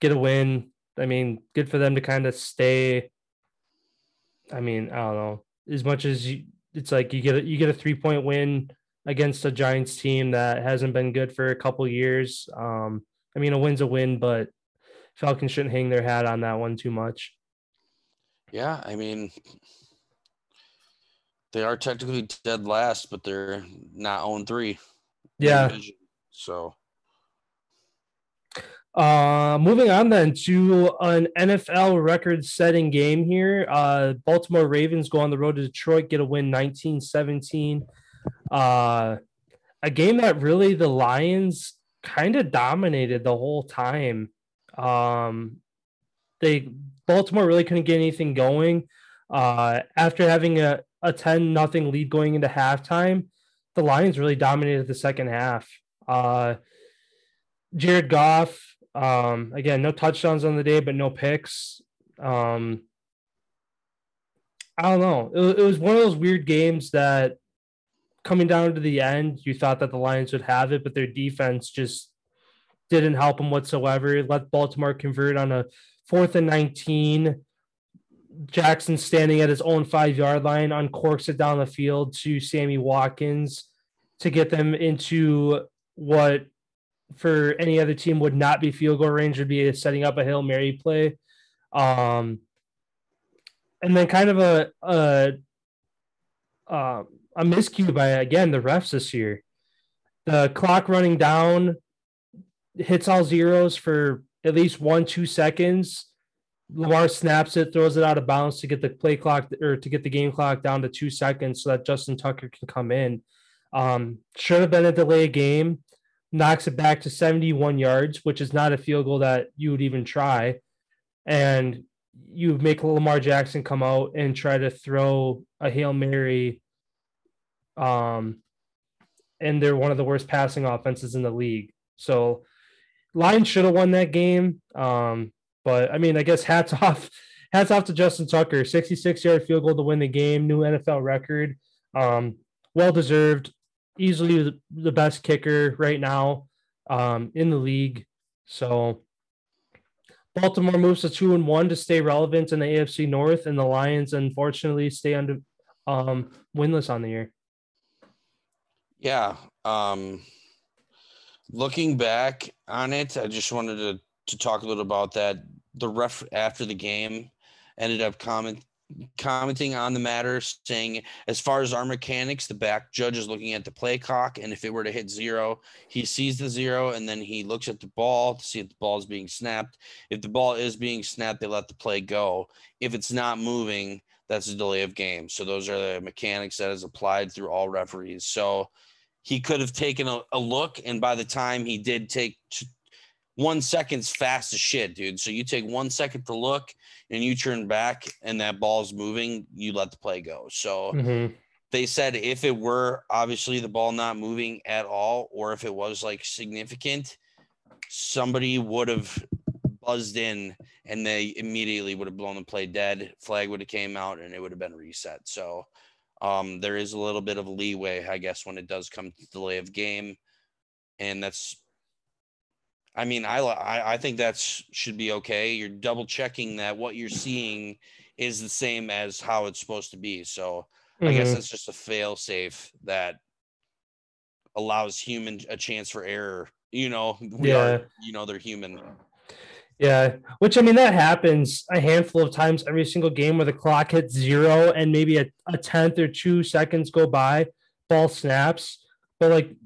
get a win. I mean, good for them to kind of stay. I mean, I don't know. As much as you, it's like you get a, you get a three point win against a Giants team that hasn't been good for a couple years. Um, I mean, a win's a win, but Falcons shouldn't hang their hat on that one too much. Yeah, I mean, they are technically dead last, but they're not oh and three. Yeah. So. Uh, moving on then to an N F L record-setting game here. Uh, Baltimore Ravens go on the road to Detroit, get a win nineteen seventeen. Uh, a game that really the Lions kind of dominated the whole time. Um, they Baltimore really couldn't get anything going. Uh, after having a, a ten nothing lead going into halftime, the Lions really dominated the second half. Uh, Jared Goff, um, again, no touchdowns on the day, but no picks. Um, I don't know. It, it was one of those weird games that coming down to the end, you thought that the Lions would have it, but their defense just didn't help them whatsoever. Let Baltimore convert on a fourth and nineteen. Jackson standing at his own five-yard line, uncorks it down the field to Sammy Watkins to get them into what for any other team would not be field goal range, would be setting up a Hail Mary play. Um, and then kind of a, a, a, a miscue by, again, the refs this year. The clock running down, hits all zeros for at least one, two seconds. Lamar snaps it, throws it out of bounds to get the play clock or to get the game clock down to two seconds so that Justin Tucker can come in. Um, should have been a delay game. Knocks it back to seventy-one yards, which is not a field goal that you would even try. And you make Lamar Jackson come out and try to throw a Hail Mary. Um, and they're one of the worst passing offenses in the league. So Lions should have won that game. Um, but, I mean, I guess hats off hats off to Justin Tucker. sixty-six-yard field goal to win the game, new N F L record. Um, well-deserved, easily the best kicker right now um, in the league. So Baltimore moves to two and one to stay relevant in the A F C North, and the Lions, unfortunately, stay under, um, winless on the year. Yeah. Um, looking back on it, I just wanted to, to talk a little about that. The ref after the game ended up commenting commenting on the matter, saying as far as our mechanics, the back judge is looking at the play clock, and if it were to hit zero, he sees the zero and then he looks at the ball to see if the ball is being snapped. If the ball is being snapped, they let the play go. If it's not moving, that's a delay of game. So those are the mechanics that is applied through all referees. So he could have taken a, a look, and by the time he did take t- One second's fast as shit, dude. So you take one second to look and you turn back and that ball's moving, you let the play go. So mm-hmm. They said if it were obviously the ball not moving at all, or if it was like significant, somebody would have buzzed in and they immediately would have blown the play dead. Flag would have came out and it would have been reset. So um, there is a little bit of leeway, I guess, when it does come to delay of game. And that's, I mean, I I think that's should be okay. You're double checking that what you're seeing is the same as how it's supposed to be. So mm-hmm. I guess that's just a fail safe that allows human a chance for error. You know, we yeah. are, you know, they're human. Yeah, which, I mean, that happens a handful of times every single game where the clock hits zero and maybe a, a tenth or two seconds go by, ball snaps. But, like,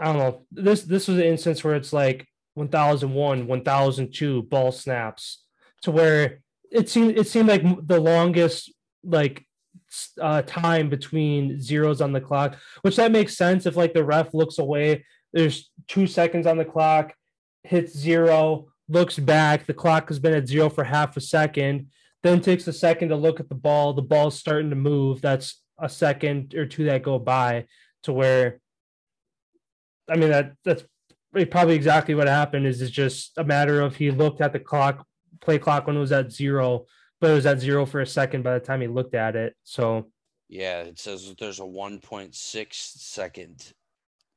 I don't know, this this was an instance where it's like one thousand one, one thousand two ball snaps to where it seemed, it seemed like the longest, like, uh, time between zeros on the clock, which that makes sense if, like, the ref looks away, there's two seconds on the clock, hits zero, looks back, the clock has been at zero for half a second, then takes a second to look at the ball, the ball's starting to move, that's a second or two that go by to where, I mean, that that's probably exactly what happened. Is it's just a matter of he looked at the clock, play clock when it was at zero, but it was at zero for a second by the time he looked at it, so. Yeah, it says that there's a one point six second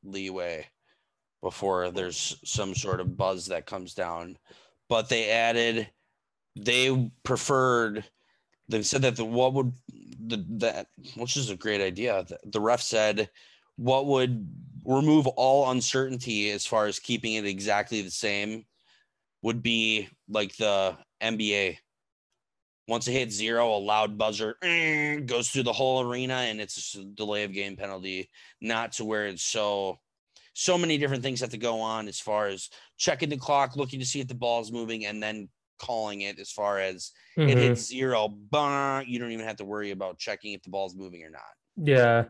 leeway before there's some sort of buzz that comes down. But they added, they preferred, they said that the what would, the that which is a great idea. The, the ref said, what would remove all uncertainty as far as keeping it exactly the same would be like the N B A. Once it hits zero, a loud buzzer goes through the whole arena and it's a delay of game penalty, not to where it's so. So many different things have to go on as far as checking the clock, looking to see if the ball's moving, and then calling it as far as mm-hmm. it hits zero. Bah, you don't even have to worry about checking if the ball's moving or not. Yeah,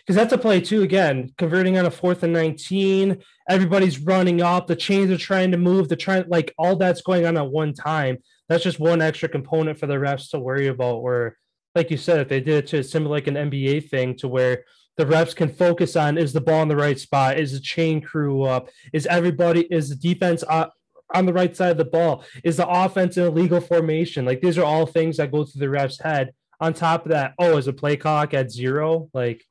because that's a play, too, again, converting on a fourth and nineteen. Everybody's running up. The chains are trying to move. They're trying – like, all that's going on at one time. That's just one extra component for the refs to worry about where, like you said, if they did it to similar like an N B A thing to where – the refs can focus on, is the ball in the right spot? Is the chain crew up? Is everybody, is the defense on the right side of the ball? Is the offense in a legal formation? Like, these are all things that go through the ref's head. On top of that, oh, is a play clock at zero? Like,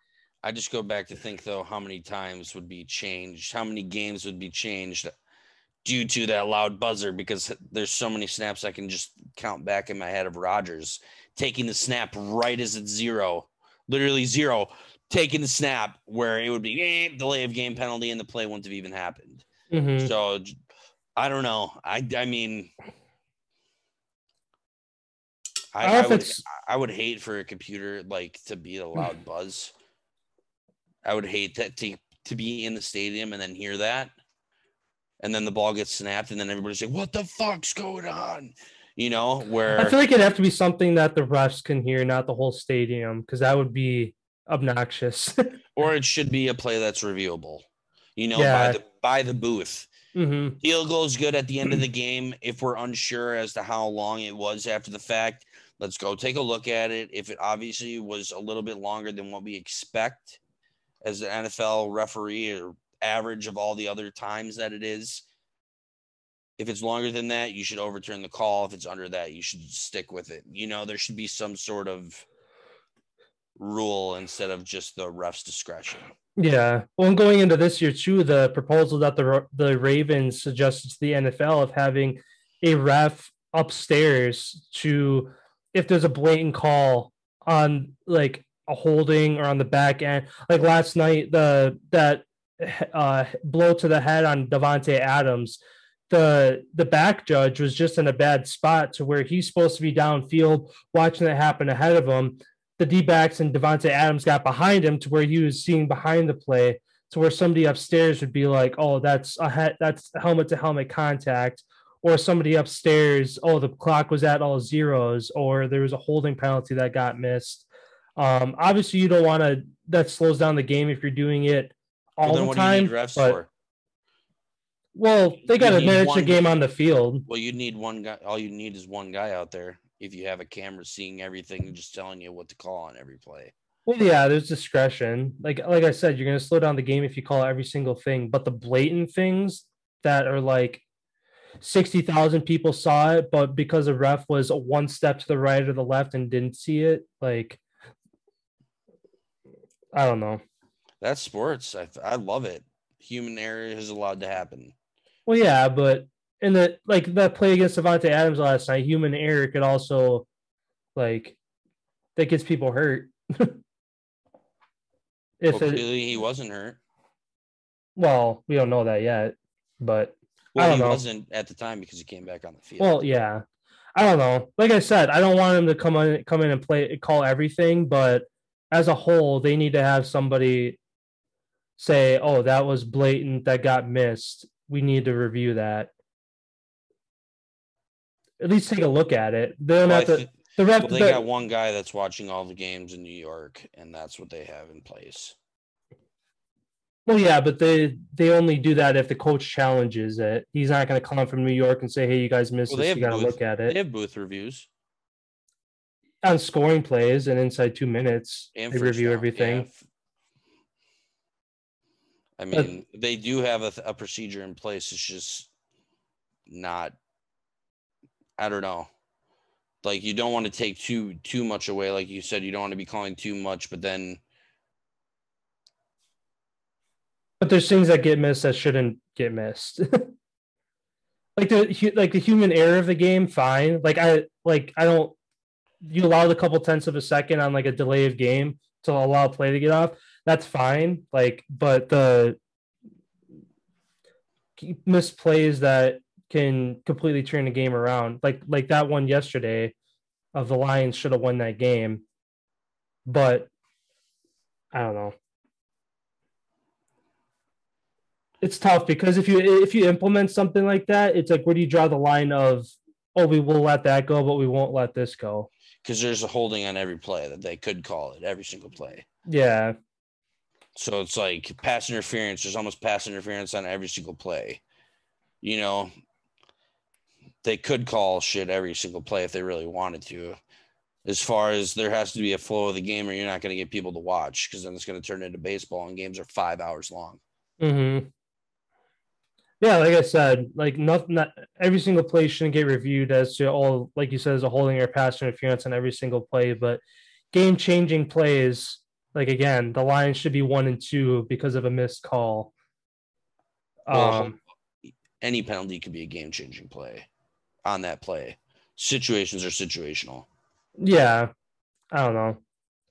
I just go back to think, though, how many times would be changed? How many games would be changed due to that loud buzzer? Because there's so many snaps I can just count back in my head of Rodgers taking the snap right as it's zero, literally zero. Taking the snap where it would be eh, delay of game penalty and the play wouldn't have even happened. Mm-hmm. So I don't know. I, I mean, I, I, I would, I would hate for a computer like to be a loud buzz. I would hate that to, to be in the stadium and then hear that. And then the ball gets snapped and then everybody's like, what the fuck's going on? You know, where I feel like it'd have to be something that the refs can hear, not the whole stadium. 'Cause that would be obnoxious. Or it should be a play that's reviewable, you know, yeah. by the by the booth. Mm-hmm. Field goal is good at the end of the game. If we're unsure as to how long it was after the fact, let's go take a look at it. If it obviously was a little bit longer than what we expect as an N F L referee or average of all the other times that it is, if it's longer than that, you should overturn the call. If it's under that, you should stick with it. You know, there should be some sort of rule instead of just the ref's discretion. Yeah. Well, and going into this year too, the proposal that the the Ravens suggested to the N F L of having a ref upstairs to, if there's a blatant call on like a holding or on the back end, like last night, the that uh, blow to the head on Davante Adams, the the back judge was just in a bad spot to where he's supposed to be downfield watching that happen ahead of him. The D-backs and Davante Adams got behind him to where he was seeing behind the play to where somebody upstairs would be like, oh, that's a he- that's helmet to helmet contact, or somebody upstairs, oh, the clock was at all zeros, or there was a holding penalty that got missed. Um, obviously you don't want to, that slows down the game if you're doing it all well, the time. Refs but, for? Well, they got to manage the game guy. On the field. Well, you need one guy. All you need is one guy out there. If you have a camera seeing everything and just telling you what to call on every play. Well, yeah, there's discretion. Like, like I said, you're going to slow down the game if you call every single thing, but the blatant things that are like sixty thousand people saw it, but because the ref was one step to the right or the left and didn't see it, like, I don't know. That's sports. I, I love it. Human error is allowed to happen. Well, yeah, but and the like that play against Davante Adams last night, human error could also Like, that gets people hurt. If well, it, clearly he wasn't hurt. Well, we don't know that yet, but well, I don't he know. wasn't at the time because he came back on the field. Well, yeah, I don't know. Like I said, I don't want him to come on, come in and play, call everything. But as a whole, they need to have somebody say, "Oh, that was blatant. That got missed. We need to review that." At least take a look at it. They don't well, have to. Th- the rep, well, they the, got one guy that's watching all the games in New York, and that's what they have in place. Well, yeah, but they, they only do that if the coach challenges it. He's not going to come from New York and say, hey, you guys missed well, this. You got to look at it. They have booth reviews. On scoring plays and inside two minutes, and they review down. everything. Yeah. I mean, but, they do have a, a procedure in place. It's just not – I don't know. Like, you don't want to take too too much away. Like you said, you don't want to be calling too much, but then – But there's things that get missed that shouldn't get missed. like the like the human error of the game, fine. Like I like I don't. You allow a couple tenths of a second on like a delay of game to allow play to get off. That's fine. Like, but the missed plays that can completely turn the game around, like like that one yesterday, of the Lions should have won that game, but I don't know. It's tough because if you if you implement something like that, it's like, where do you draw the line of, oh, we will let that go, but we won't let this go? Because there's a holding on every play that they could call it, every single play. Yeah. So it's like pass interference. There's almost pass interference on every single play. You know, they could call shit every single play if they really wanted to. As far as there has to be a flow of the game or you're not going to get people to watch, because then it's going to turn into baseball and games are five hours long. Mm-hmm. Yeah, like I said, like nothing. Not, every single play shouldn't get reviewed as to all, like you said, as a holding or pass interference on every single play. But game-changing plays, like again, the Lions should be one and two because of a missed call. Um, well, any penalty could be a game-changing play on that play. Situations are situational. Yeah, I don't know.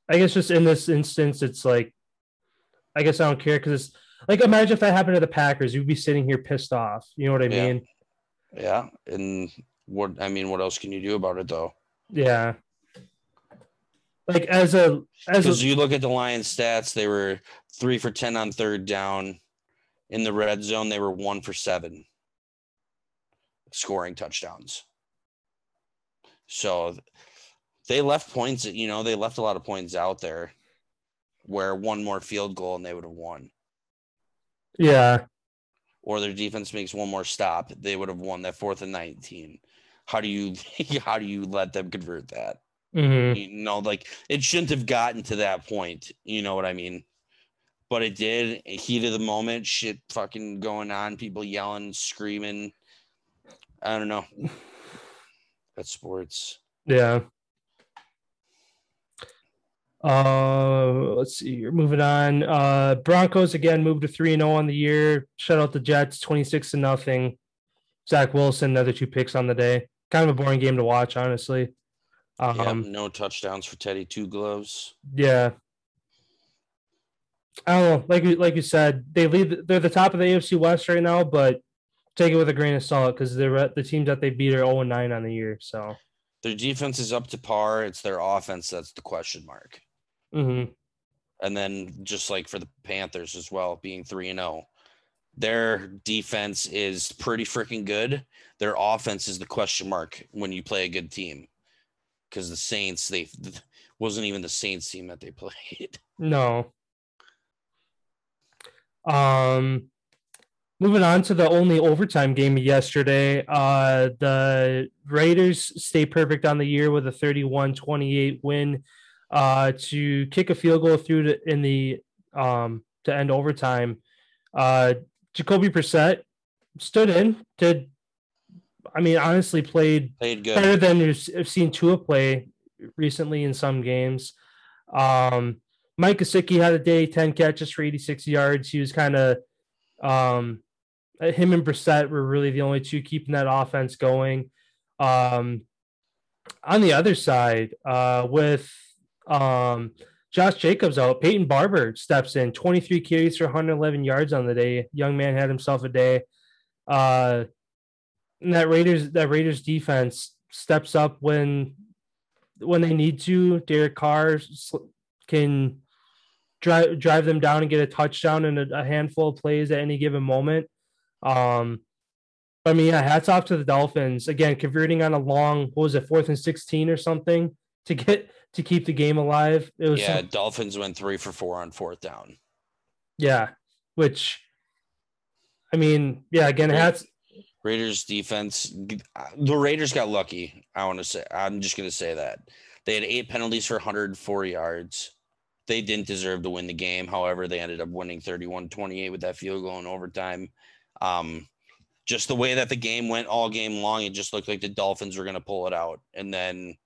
I guess just in this instance, it's like, I guess I don't care because it's. Like, imagine if that happened to the Packers. You'd be sitting here pissed off. You know what I yeah. mean? Yeah. And, what I mean, what else can you do about it, though? Yeah. Like, as a – Because you look at the Lions' stats, they were three for ten on third down. In the red zone, they were one for seven scoring touchdowns. So, they left points – you know, they left a lot of points out there where one more field goal and they would have won. Yeah. Or their defense makes one more stop, they would have won that fourth and nineteen. How do you how do you let them convert that? Mm-hmm. You know, like it shouldn't have gotten to that point. You know what I mean? But it did. Heat of the moment, shit fucking going on, people yelling, screaming. I don't know. That's sports. Yeah. Uh, let's see here. Moving on. Uh, Broncos again moved to three and zero on the year. Shut out the Jets, twenty six to nothing. Zach Wilson, another two picks on the day. Kind of a boring game to watch, honestly. Um, yeah, no touchdowns for Teddy Two Gloves. Yeah, I don't know. Like like you said, they lead. They're the top of the A F C West right now, but take it with a grain of salt because the the teams that they beat are zero and nine on the year. So their defense is up to par. It's their offense that's the question mark. Mm-hmm. And then just like for the Panthers as well, being three and oh, their defense is pretty freaking good. Their offense is the question mark when you play a good team, because the Saints, they wasn't even the Saints team that they played. No. Um, moving on to the only overtime game yesterday, uh, the Raiders stay perfect on the year with a thirty-one twenty-eight win. Uh, to kick a field goal through to, in the um, to end overtime, uh, Jacoby Brissett stood in. Did I mean honestly played, played good. Better than you've seen Tua play recently in some games. Um, Mike Gesicki had a day, ten catches for eighty-six yards. He was kind of um, him and Brissett were really the only two keeping that offense going. Um, on the other side, uh, with um, Josh Jacobs out, Peyton Barber steps in, twenty-three carries for one hundred eleven yards on the day. Young man had himself a day. Uh, and that Raiders that Raiders defense steps up when when they need to. Derek Carr can drive drive them down and get a touchdown in a, a handful of plays at any given moment. Um, I mean, yeah, hats off to the Dolphins. Again, converting on a long, what was it, fourth and sixteen or something to get to keep the game alive. It was yeah, some... Dolphins went three for four on fourth down. Yeah, which, I mean, yeah, again, hats. Raiders defense, the Raiders got lucky, I want to say. I'm just going to say that. They had eight penalties for one hundred four yards. They didn't deserve to win the game. However, they ended up winning thirty-one twenty-eight with that field goal in overtime. Um, just the way that the game went all game long, it just looked like the Dolphins were going to pull it out. And then,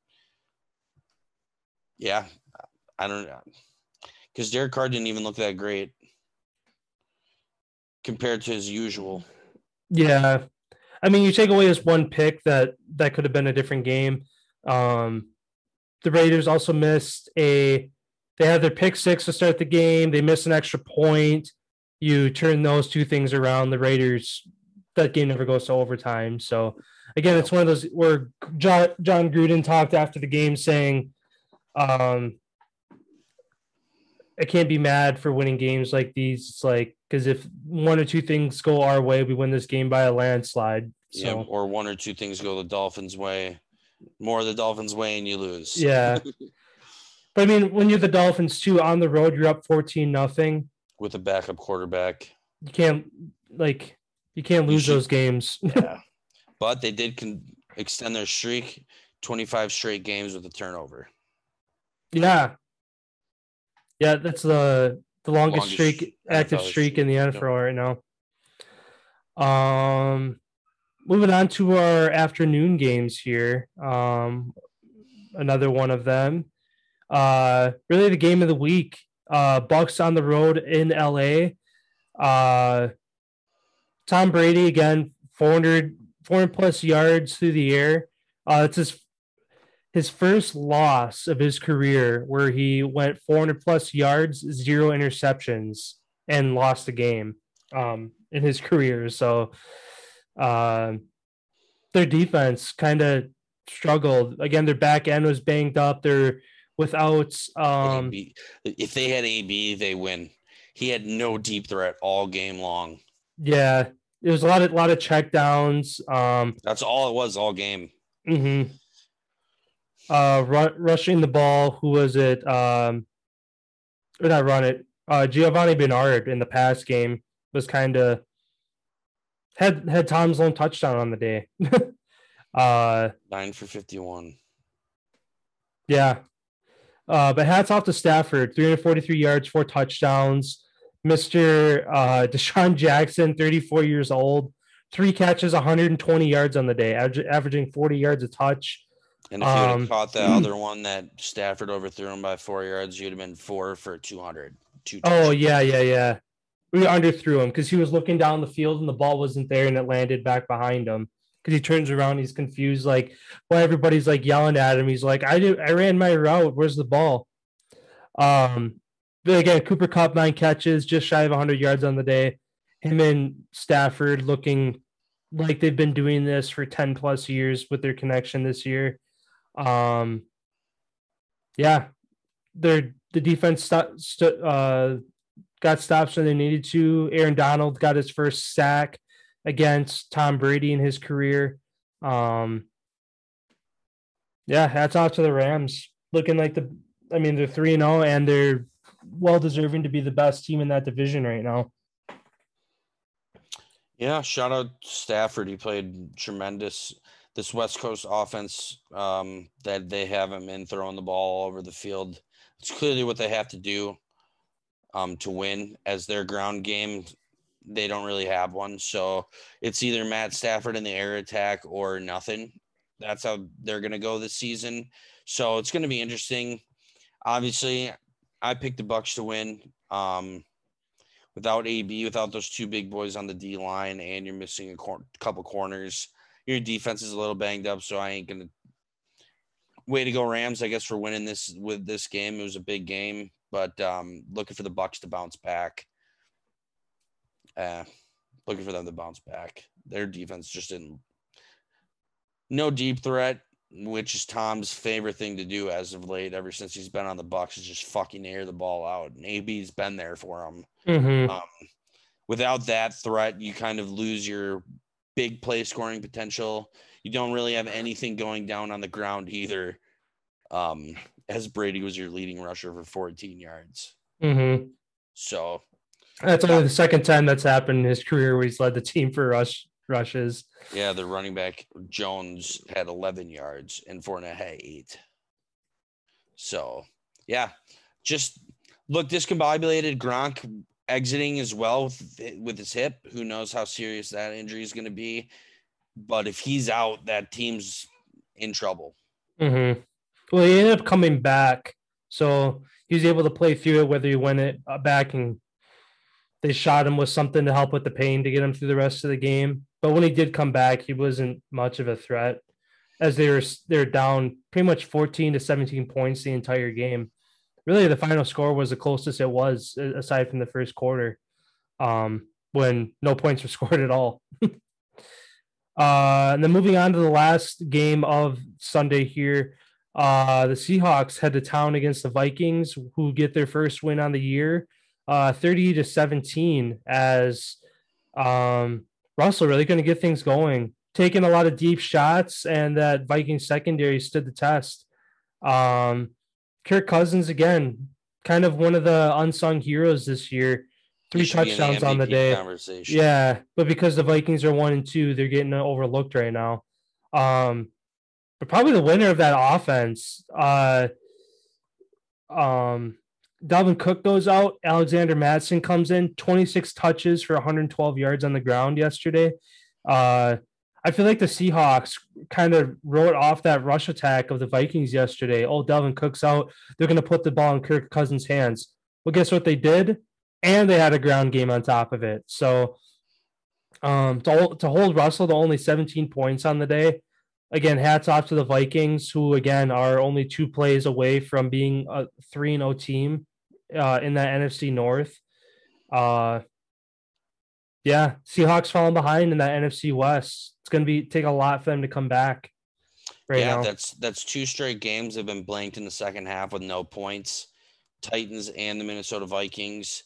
yeah, I don't know. Because Derek Carr didn't even look that great compared to his usual. Yeah. I mean, you take away this one pick that, that could have been a different game. Um, the Raiders also missed a – they had their pick six to start the game. They missed an extra point. You turn those two things around, the Raiders, that game never goes to overtime. So, again, it's one of those where John, John Gruden talked after the game saying, um, I can't be mad for winning games like these. It's like, because if one or two things go our way, we win this game by a landslide. So. Yeah, or one or two things go the Dolphins' way, more the Dolphins' way, and you lose. Yeah. But, I mean, when you're the Dolphins, too, on the road, you're up fourteen nothing. With a backup quarterback, you can't like you can't lose those games. Yeah, but they did con- extend their streak, twenty-five straight games with a turnover. Yeah, yeah, that's the the longest, longest streak, active streak in the N F L right now. Um, moving on to our afternoon games here. Um, another one of them. Uh, really the game of the week. Uh, Bucks on the road in L A. Uh, Tom Brady again, four hundred, four hundred plus yards through the air. Uh, it's his his first loss of his career, where he went four hundred plus yards, zero interceptions, and lost the game um, in his career. So uh, their defense kind of struggled. Again, their back end was banged up. Their Without, um, if they had A B, they win. He had no deep threat all game long. Yeah, it was a lot of lot of checkdowns. Um, that's all it was all game. Mm-hmm. Uh, r- rushing the ball. Who was it? Um, or not run it. Uh, Giovanni Bernard in the pass game was kind of had had Tom's lone touchdown on the day. uh, nine for fifty-one. Yeah. Uh, but hats off to Stafford, three hundred forty-three yards, four touchdowns. Mister Uh, Deshaun Jackson, thirty-four years old, three catches, one hundred twenty yards on the day, aver- averaging forty yards a touch. And if you um, would have caught that other one that Stafford overthrew him by four yards, you'd have been four for two hundred. Two oh, yeah, yeah, yeah. We underthrew him because he was looking down the field and the ball wasn't there and it landed back behind him. Because he turns around, he's confused, like, well, everybody's, like, yelling at him. He's like, I did, I ran my route. Where's the ball? Um, but again, Cooper Kupp, nine catches, just shy of one hundred yards on the day. Him and Stafford looking like they've been doing this for ten-plus years with their connection this year. Um, yeah, their the defense st- st- uh, got stops when they needed to. Aaron Donald got his first sack against Tom Brady in his career. Um, yeah, hats off to the Rams. Looking like the, I mean, they're three and oh, and they're well-deserving to be the best team in that division right now. Yeah, shout out Stafford. He played tremendous. This West Coast offense um, that they have him in, throwing the ball all over the field. It's clearly what they have to do um, to win, as their ground game they don't really have one. So it's either Matt Stafford in the air attack or nothing. That's how they're going to go this season. So it's going to be interesting. Obviously, I picked the Bucs to win. Um, without A B, without those two big boys on the D-line, and you're missing a cor- couple corners, your defense is a little banged up, so I ain't going to way to go Rams, I guess, for winning this with this game. It was a big game, but um, looking for the Bucs to bounce back. Uh, looking for them to bounce back. Their defense just didn't – no deep threat, which is Tom's favorite thing to do as of late ever since he's been on the Bucs, is just fucking air the ball out. And A B's been there for him. Mm-hmm. Um, without that threat, you kind of lose your big play scoring potential. You don't really have anything going down on the ground either, um, as Brady was your leading rusher for fourteen yards. Mm-hmm. So that's only the second time that's happened in his career where he's led the team for rush rushes. Yeah, the running back Jones had eleven yards and Fournette had eight. So, yeah, just look discombobulated. Gronk exiting as well with, with his hip. Who knows how serious that injury is going to be. But if he's out, that team's in trouble. Mm-hmm. Well, he ended up coming back. So he was able to play through it, whether he went it back and they shot him with something to help with the pain to get him through the rest of the game. But when he did come back, he wasn't much of a threat, as they were, they were down pretty much fourteen to seventeen points the entire game. Really, the final score was the closest it was, aside from the first quarter, um, when no points were scored at all. Uh, and then moving on to the last game of Sunday here, uh, the Seahawks head to town against the Vikings, who get their first win on the year, uh, thirty to seventeen, as um, Russell really going to get things going, taking a lot of deep shots, and that Vikings secondary stood the test. Um, Kirk Cousins, again, kind of one of the unsung heroes this year. Three touchdowns on the day. Yeah, but because the Vikings are one and two, they're getting overlooked right now. Um, but probably the winner of that offense. Uh, um, Dalvin Cook goes out. Alexander Madison comes in. twenty-six touches for one hundred twelve yards on the ground yesterday. Uh, I feel like the Seahawks kind of wrote off that rush attack of the Vikings yesterday. Oh, Dalvin Cook's out. They're going to put the ball in Kirk Cousins' hands. Well, guess what they did? And they had a ground game on top of it. So um, to, to hold Russell to only seventeen points on the day, again, hats off to the Vikings, who, again, are only two plays away from being a three and oh team uh, in that N F C North. Uh, yeah, Seahawks falling behind in that N F C West. It's going to be take a lot for them to come back right yeah, now. Yeah, that's, that's two straight games have been blanked in the second half with no points. Titans and the Minnesota Vikings.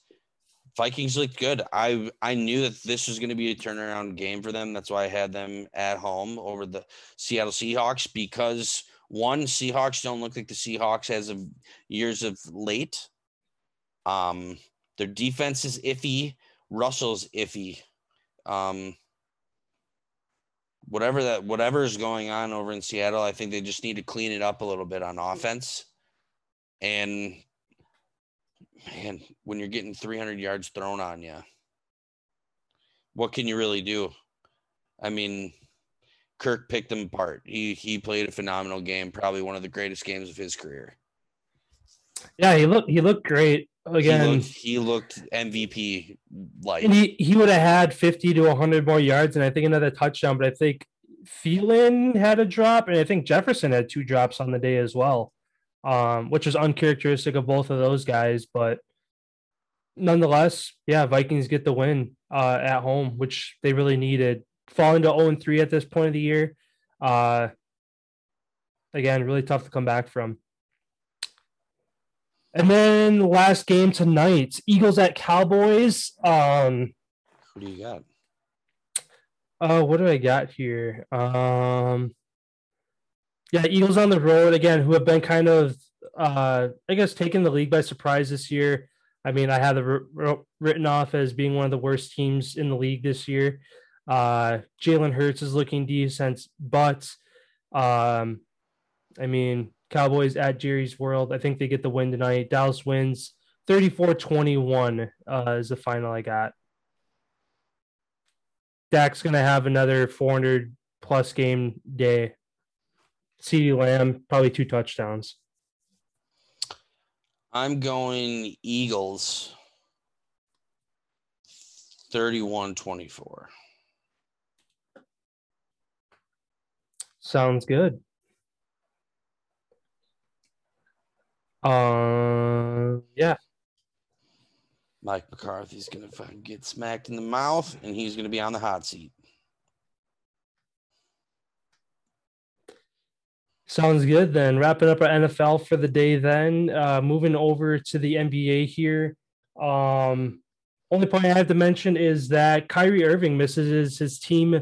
Vikings looked good. I I knew that this was going to be a turnaround game for them. That's why I had them at home over the Seattle Seahawks, because, one, Seahawks don't look like the Seahawks as of years of late. Um, their defense is iffy. Russell's iffy. Um, whatever that whatever is going on over in Seattle, I think they just need to clean it up a little bit on offense. And man, when you're getting three hundred yards thrown on you, what can you really do? I mean, Kirk picked them apart. He he played a phenomenal game, probably one of the greatest games of his career. Yeah, he looked he looked great again. He looked, he looked M V P like. And he, he would have had fifty to one hundred more yards, and I think another touchdown. But I think Thielen had a drop, and I think Jefferson had two drops on the day as well. Um, which is uncharacteristic of both of those guys, but nonetheless, yeah, Vikings get the win uh, at home, which they really needed. Falling to oh and three at this point of the year, uh, again, really tough to come back from. And then the last game tonight, Eagles at Cowboys. Um, Who do you got? Uh, what do I got here? Um, Yeah, Eagles on the road, again, who have been kind of, uh, I guess, taking the league by surprise this year. I mean, I had them written off as being one of the worst teams in the league this year. Uh, Jalen Hurts is looking decent, but, um, I mean, Cowboys at Jerry's World. I think they get the win tonight. Dallas wins thirty-four twenty-one uh, is the final I got. Dak's going to have another four hundred plus game day. CeeDee Lamb, probably two touchdowns. I'm going Eagles, thirty-one twenty-four. Sounds good. Uh, yeah. Mike McCarthy's going to fucking get smacked in the mouth, and he's going to be on the hot seat. Sounds good, then. Wrapping up our N F L for the day, then. Uh, moving over to the N B A here. Um, only point I have to mention is that Kyrie Irving misses his team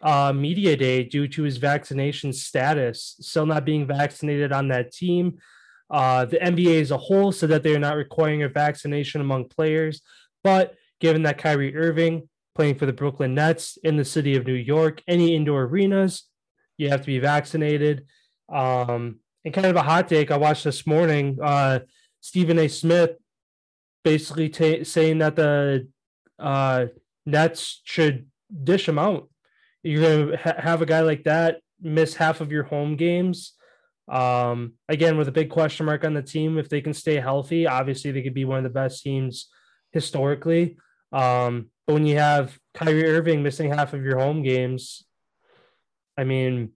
uh, media day due to his vaccination status. Still not being vaccinated on that team. Uh, the N B A as a whole said that they are not requiring a vaccination among players. But given that Kyrie Irving playing for the Brooklyn Nets in the city of New York, any indoor arenas, you have to be vaccinated. Um, and kind of a hot take I watched this morning, uh, Stephen A. Smith basically t- saying that the uh, Nets should dish him out. You're going to ha- have a guy like that miss half of your home games. Um, again, with a big question mark on the team, if they can stay healthy, obviously they could be one of the best teams historically. Um, but when you have Kyrie Irving missing half of your home games, I mean,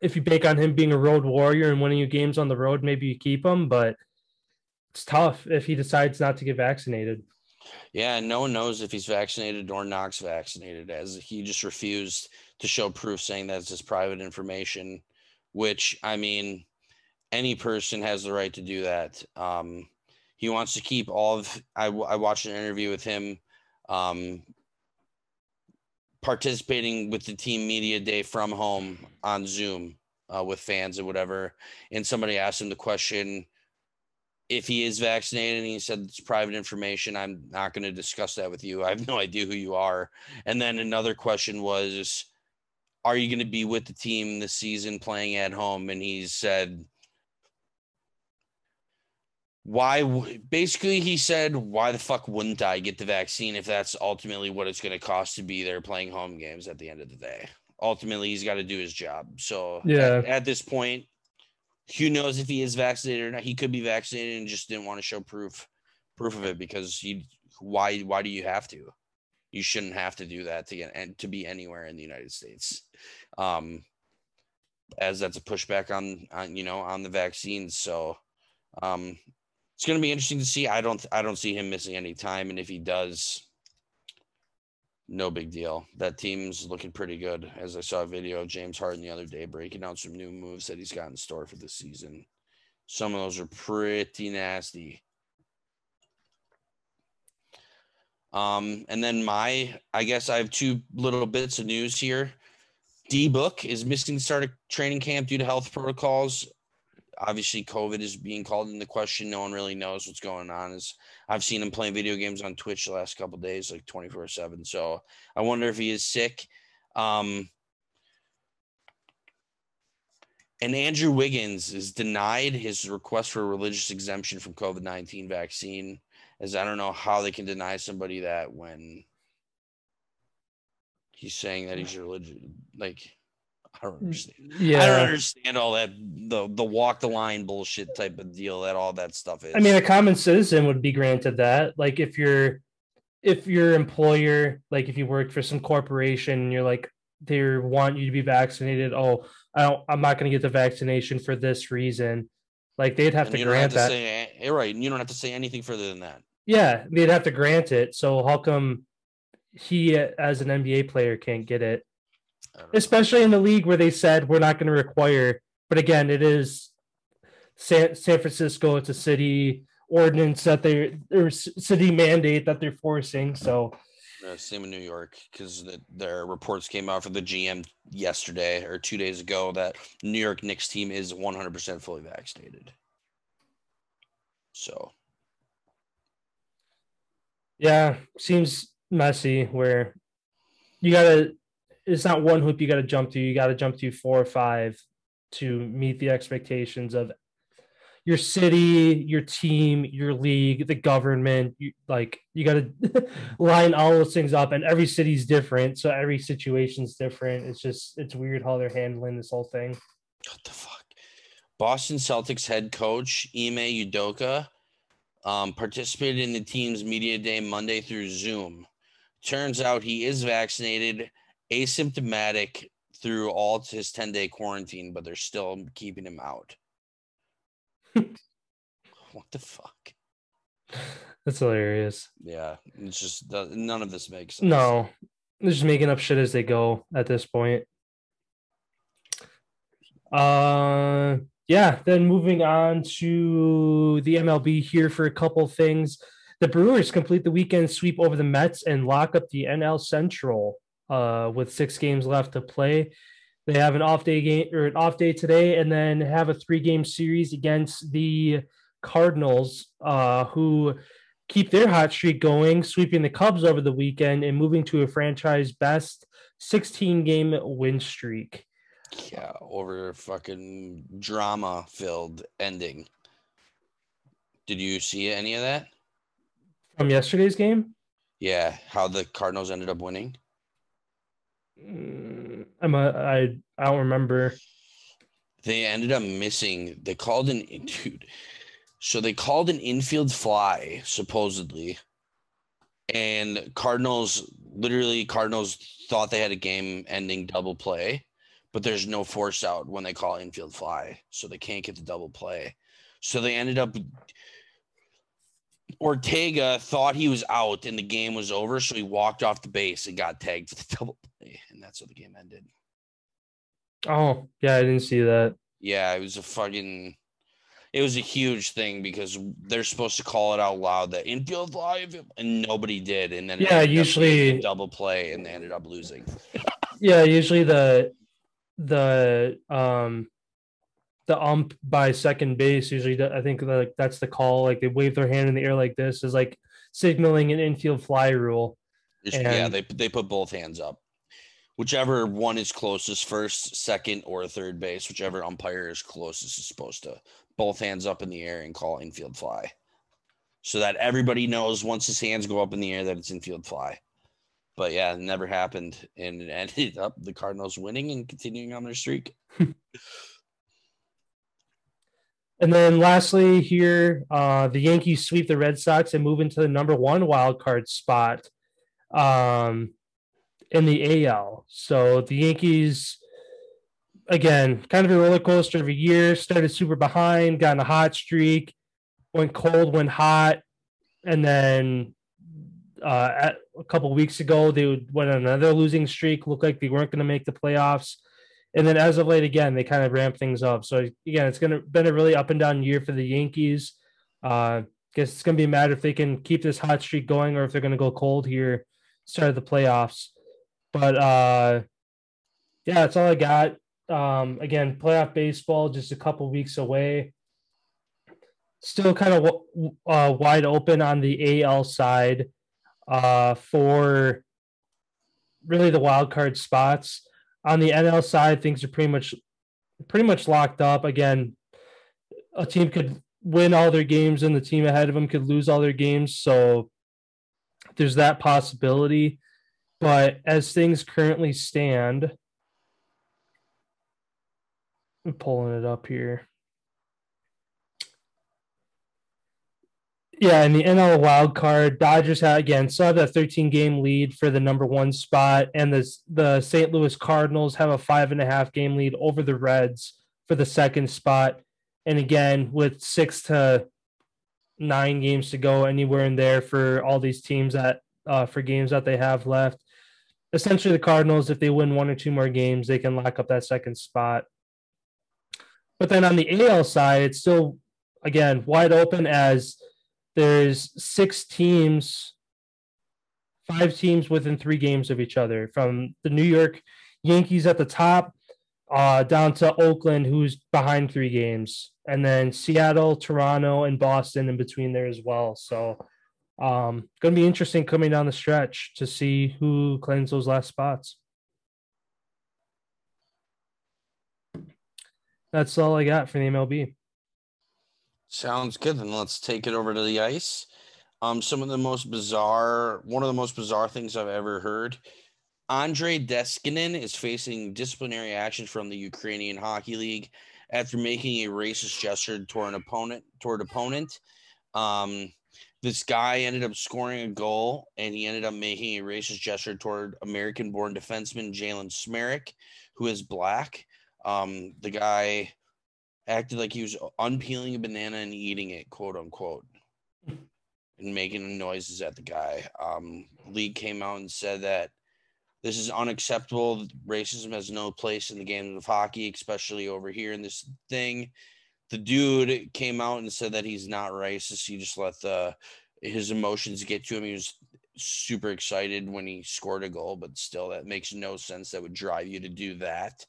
if you bank on him being a road warrior and winning you games on the road, maybe you keep him, but it's tough if he decides not to get vaccinated. Yeah, no one knows if he's vaccinated or not vaccinated, as he just refused to show proof saying that's his private information. Which, I mean, any person has the right to do that. Um, he wants to keep all of – I watched an interview with him um, participating with the team media day from home on Zoom uh, with fans and whatever. And somebody asked him the question if he is vaccinated, and he said, it's private information. I'm not going to discuss that with you. I have no idea who you are. And then another question was – are you going to be with the team this season playing at home? And he said, why? W-? Basically, he said, why the fuck wouldn't I get the vaccine if that's ultimately what it's going to cost to be there playing home games at the end of the day? Ultimately, he's got to do his job. So yeah. at, at this point, who knows if he is vaccinated or not? He could be vaccinated and just didn't want to show proof proof of it because you, why, why do you have to? You shouldn't have to do that to get and to be anywhere in the United States, um, as that's a pushback on, on you know on the vaccines. So um, it's going to be interesting to see. I don't I don't see him missing any time, and if he does, no big deal. That team's looking pretty good. As I saw a video of James Harden the other day breaking out some new moves that he's got in store for this season. Some of those are pretty nasty. Um, and then my, I guess I have two little bits of news here. D-Book is missing the start of training camp due to health protocols. Obviously, COVID is being called into question. No one really knows what's going on. Is I've seen him playing video games on Twitch the last couple of days, like twenty-four seven. So I wonder if he is sick. Um, and Andrew Wiggins is denied his request for a religious exemption from COVID nineteen vaccine. As I don't know how they can deny somebody that when he's saying that he's religious. Like, I don't understand. Yeah. I don't understand all that, the the walk the line bullshit type of deal that all that stuff is. I mean, a common citizen would be granted that. Like, if you're, if your employer, like if you work for some corporation and you're like, they want you to be vaccinated. Oh, I don't, I'm not going to get the vaccination for this reason. Like, they'd have and to grant have to that. Say, right, and you don't have to say anything further than that. Yeah, they'd have to grant it. So how come he, as an N B A player, can't get it? Especially know. in the league where they said, we're not going to require. But again, it is San, San Francisco. It's a city ordinance that they or city mandate that they're forcing. So uh, same in New York, because the, their reports came out for the G M yesterday or two days ago that New York Knicks team is one hundred percent fully vaccinated. So. Yeah, seems messy where you got to – it's not one hoop you got to jump through. You got to jump through four or five to meet the expectations of your city, your team, your league, the government. You, like, you got to line all those things up, and every city's different, so every situation's different. It's just – it's weird how they're handling this whole thing. What the fuck? Boston Celtics head coach Ime Udoka Um, participated in the team's media day Monday through Zoom. Turns out he is vaccinated, asymptomatic through all his ten-day quarantine, but they're still keeping him out. what the fuck? That's hilarious. Yeah, it's just none of this makes sense. No, they're just making up shit as they go at this point. Uh, yeah, then moving on to the M L B here for a couple things. The Brewers complete the weekend sweep over the Mets and lock up the N L Central uh, with six games left to play. They have an off day game or an off day today, and then have a three-game series against the Cardinals, uh, who keep their hot streak going, sweeping the Cubs over the weekend and moving to a franchise best sixteen-game win streak. Yeah, over fucking drama-filled ending. Did you see any of that from yesterday's game? Yeah, how the Cardinals ended up winning. I'm a, I I don't remember. They ended up missing. They called an dude. So they called an infield fly, supposedly, and Cardinals literally Cardinals thought they had a game-ending double play, but there's no force out when they call infield fly, so they can't get the double play. So they ended up. Ortega thought he was out and the game was over, so he walked off the base and got tagged for the double play, and that's how the game ended. Oh, yeah, I didn't see that. Yeah, it was a fucking – it was a huge thing because they're supposed to call it out loud, that infield live, and nobody did. And then yeah, usually – double play, and they ended up losing. Yeah, usually the the um – the ump by second base, usually I think like that's the call. Like they wave their hand in the air like this is like signaling an infield fly rule. And yeah, they they put both hands up. Whichever one is closest, first, second, or third base, whichever umpire is closest is supposed to both hands up in the air and call infield fly. So that everybody knows once his hands go up in the air that it's infield fly. But yeah, it never happened. And it ended up the Cardinals winning and continuing on their streak. And then lastly here, uh, the Yankees sweep the Red Sox and move into the number one wild card spot um, in the A L. So the Yankees, again, kind of a roller coaster of a year, started super behind, got in a hot streak, went cold, went hot. And then uh, at, a couple of weeks ago, they went on another losing streak, looked like they weren't going to make the playoffs. And then as of late, again, they kind of ramp things up. So, again, it's going to been a really up-and-down year for the Yankees. I uh, guess it's going to be a matter if they can keep this hot streak going or if they're going to go cold here, start of the playoffs. But, uh, yeah, that's all I got. Um, again, playoff baseball just a couple weeks away. Still kind of w- uh, wide open on the A L side uh, for really the wild card spots. On the N L side, things are pretty much pretty much locked up. Again, a team could win all their games and the team ahead of them could lose all their games. So there's that possibility. But as things currently stand, I'm pulling it up here. Yeah, in the N L wild card, Dodgers had again still have that thirteen-game lead for the number one spot, and the the Saint Louis Cardinals have a five and a half game lead over the Reds for the second spot. And again, with six to nine games to go, anywhere in there for all these teams that uh, for games that they have left. Essentially, the Cardinals, if they win one or two more games, they can lock up that second spot. But then on the A L side, it's still again wide open as. There's six teams, five teams within three games of each other, from the New York Yankees at the top uh, down to Oakland, who's behind three games, and then Seattle, Toronto, and Boston in between there as well. So um, going to be interesting coming down the stretch to see who claims those last spots. That's all I got for the M L B. Sounds good. Then let's take it over to the ice. Um, some of the most bizarre, one of the most bizarre things I've ever heard. Andre Deskinen is facing disciplinary action from the Ukrainian Hockey League after making a racist gesture toward an opponent. Toward opponent, um, this guy ended up scoring a goal, and he ended up making a racist gesture toward American-born defenseman Jalen Smerek, who is black. Um, the guy. acted like he was unpeeling a banana and eating it, quote unquote, and making noises at the guy. Um, league came out and said that this is unacceptable. Racism has no place in the game of hockey, especially over here in this thing. The dude came out and said that he's not racist. He just let the his emotions get to him. He was super excited when he scored a goal, but still, that makes no sense. That would drive you to do that.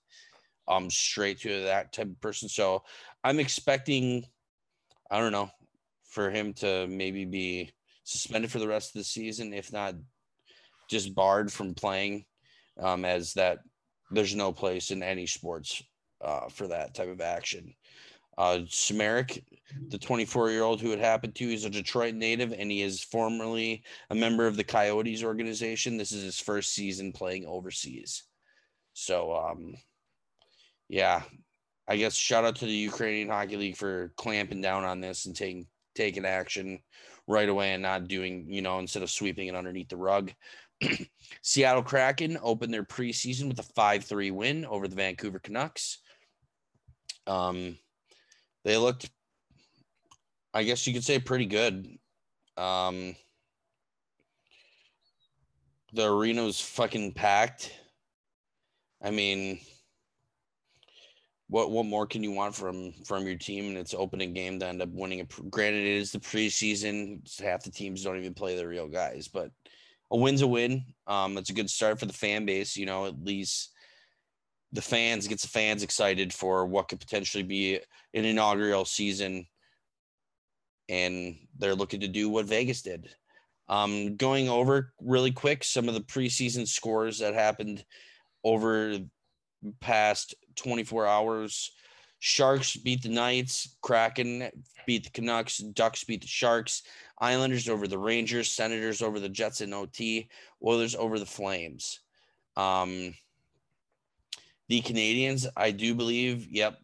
Um, straight to that type of person. So I'm expecting, I don't know, for him to maybe be suspended for the rest of the season, if not just barred from playing, um, as that there's no place in any sports uh, for that type of action. Uh, Samaric, the twenty-four-year-old who it happened to, is a Detroit native, and he is formerly a member of the Coyotes organization. This is his first season playing overseas. So, um, yeah, I guess shout out to the Ukrainian Hockey League for clamping down on this and taking taking action right away and not doing, you know, instead of sweeping it underneath the rug. Seattle Kraken opened their preseason with a five three win over the Vancouver Canucks. Um, they looked, I guess you could say, pretty good. Um, the arena was fucking packed. I mean, What what more can you want from from your team in its opening game to end up winning? A, granted, it is the preseason. Half the teams don't even play the real guys, but a win's a win. Um, it's a good start for the fan base. You know, at least the fans gets the fans excited for what could potentially be an inaugural season, and they're looking to do what Vegas did. Um, going over really quick some of the preseason scores that happened over past twenty-four hours. Sharks beat the Knights, Kraken beat the Canucks, Ducks beat the Sharks, Islanders over the Rangers, Senators over the Jets in O T, Oilers over the Flames. Um, the Canadians, I do believe, yep,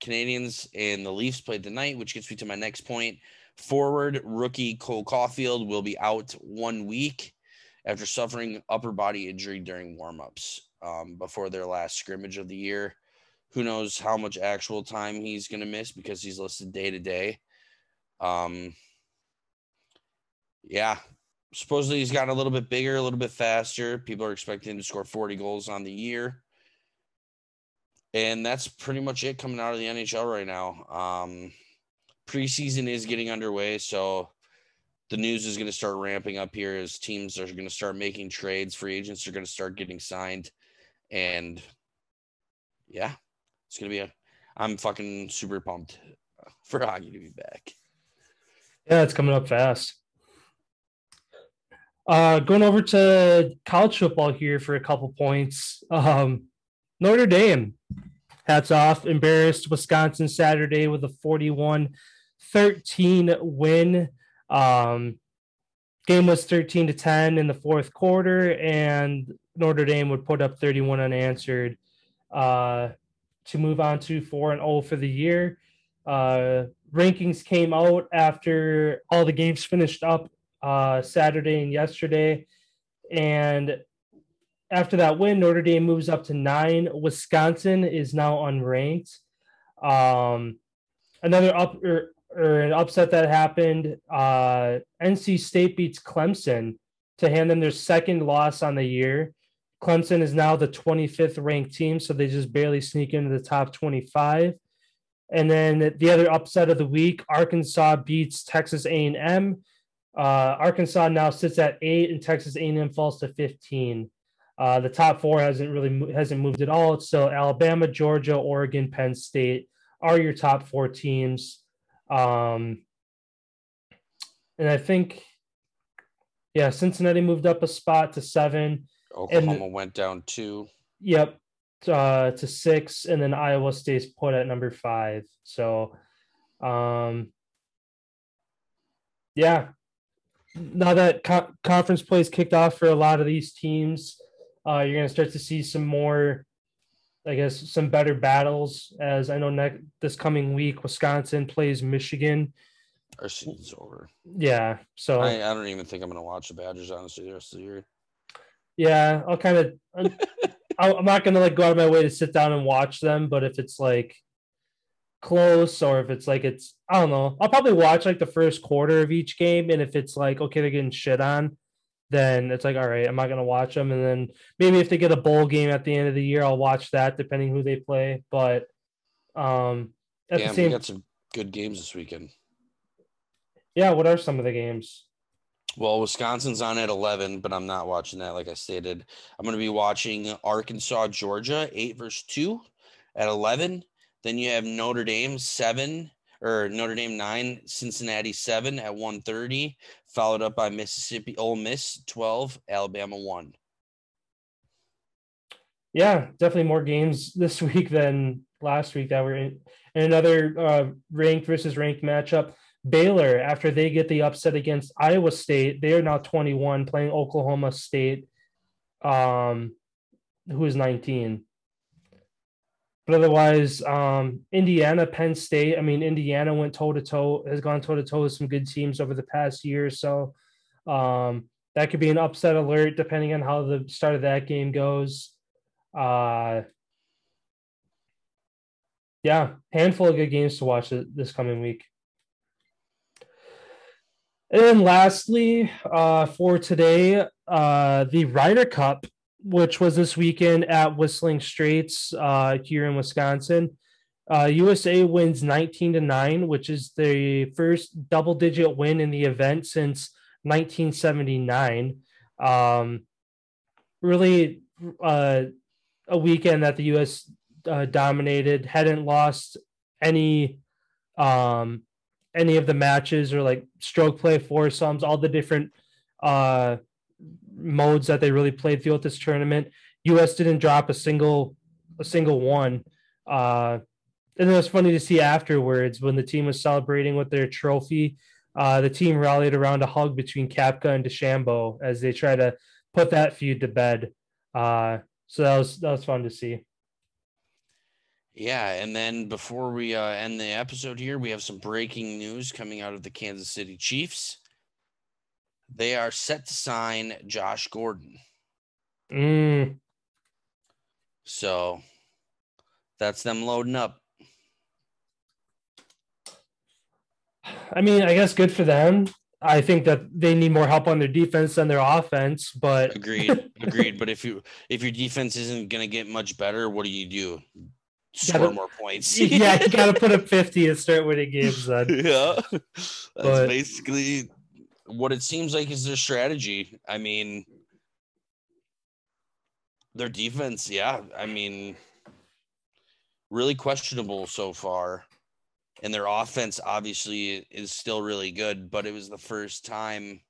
Canadians and the Leafs played tonight, which gets me to my next point. Forward rookie Cole Caulfield will be out one week after suffering upper body injury during warmups. Um, before their last scrimmage of the year. Who knows how much actual time he's going to miss because he's listed day to day. Um, yeah. Supposedly he's gotten a little bit bigger, a little bit faster. People are expecting him to score forty goals on the year. And that's pretty much it coming out of the N H L right now. Um, preseason is getting underway, so the news is going to start ramping up here as teams are going to start making trades. Free agents are going to start getting signed. And yeah, it's going to be a, I'm fucking super pumped for hockey to be back. Yeah, it's coming up fast. Uh, going over to college football here for a couple points. Um, Notre Dame, hats off, embarrassed Wisconsin Saturday with a forty-one thirteen win. Um, game was thirteen to ten in the fourth quarter, and Notre Dame would put up thirty-one unanswered uh, to move on to four and oh for the year. Uh, rankings came out after all the games finished up uh, Saturday and yesterday. And after that win, Notre Dame moves up to nine. Wisconsin is now unranked. Um, another up or, or an upset that happened, uh, N C State beats Clemson to hand them their second loss on the year. Clemson is now the twenty-fifth ranked team, so they just barely sneak into the top twenty-five. And then the other upset of the week, Arkansas beats Texas A and M. Uh, Arkansas now sits at eight, and Texas A and M falls to fifteen. Uh, the top four hasn't really hasn't moved at all. So Alabama, Georgia, Oregon, Penn State are your top four teams. Um, and I think, yeah, Cincinnati moved up a spot to seven. Oklahoma and, went down two. Yep, uh, to six, and then Iowa State's put at number five. So, um, yeah, now that co- conference play's kicked off for a lot of these teams, uh, you're going to start to see some more, I guess, some better battles, as I know next this coming week Wisconsin plays Michigan. Our season's over. Yeah, so I, I don't even think I'm going to watch the Badgers honestly the rest of the year. Yeah, I'll kind of. I'm, I'm not going to like go out of my way to sit down and watch them, but if it's like close or if it's like it's, I don't know. I'll probably watch like the first quarter of each game. And if it's like, okay, they're getting shit on, then it's like, all right, I'm not going to watch them. And then maybe if they get a bowl game at the end of the year, I'll watch that depending who they play. But um, at Damn, the same, we got some good games this weekend. Yeah. What are some of the games? Well, Wisconsin's on at eleven, but I'm not watching that. Like I stated, I'm going to be watching Arkansas, Georgia, eight versus two at eleven. Then you have Notre Dame seven or Notre Dame nine, Cincinnati seven at one thirty, followed up by Mississippi Ole Miss twelve, Alabama one. Yeah, definitely more games this week than last week that were in. And another uh, ranked versus ranked matchup. Baylor, after they get the upset against Iowa State, they are now twenty-one playing Oklahoma State, um, who is nineteen. But otherwise, um, Indiana, Penn State, I mean, Indiana went toe-to-toe, has gone toe-to-toe with some good teams over the past year or so. Um, that could be an upset alert depending on how the start of that game goes. Uh, yeah, handful of good games to watch this coming week. And then lastly, uh, for today, uh, the Ryder Cup, which was this weekend at Whistling Straits uh, here in Wisconsin. Uh, U S A wins nineteen to nine, which is the first double-digit win in the event since nineteen seventy-nine. Um, really uh, a weekend that the U S uh, dominated, hadn't lost any um any of the matches or like stroke play, foursomes, all the different uh, modes that they really played throughout this tournament. U S didn't drop a single, a single one. Uh, and it was funny to see afterwards when the team was celebrating with their trophy, uh, the team rallied around a hug between Koepka and DeChambeau as they try to put that feud to bed. Uh, so that was, that was fun to see. Yeah, and then before we uh, end the episode here, we have some breaking news coming out of the Kansas City Chiefs. They are set to sign Josh Gordon. Mm. So that's them loading up. I mean, I guess good for them. I think that they need more help on their defense than their offense, but agreed, agreed. But if you if your defense isn't going to get much better, what do you do? Score gotta, more points. Yeah, you got to put up fifty and start winning games then. Yeah, that's but, basically what it seems like is their strategy. I mean, their defense, yeah, I mean, really questionable so far. And their offense, obviously, is still really good, but it was the first time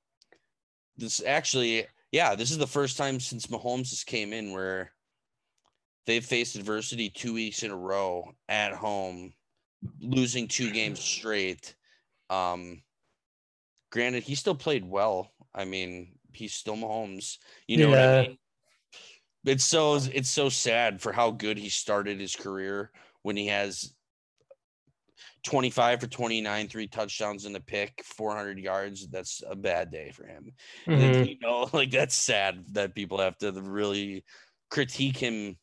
this actually, yeah, this is the first time since Mahomes came in where they've faced adversity two weeks in a row at home, losing two games straight. Um, granted, he still played well. I mean, he's still Mahomes. You know yeah. what I mean? It's so, it's so sad for how good he started his career when he has twenty-five for twenty-nine, three touchdowns in the pick, four hundred yards. That's a bad day for him. Mm-hmm. And, you know, like that's sad that people have to really critique him.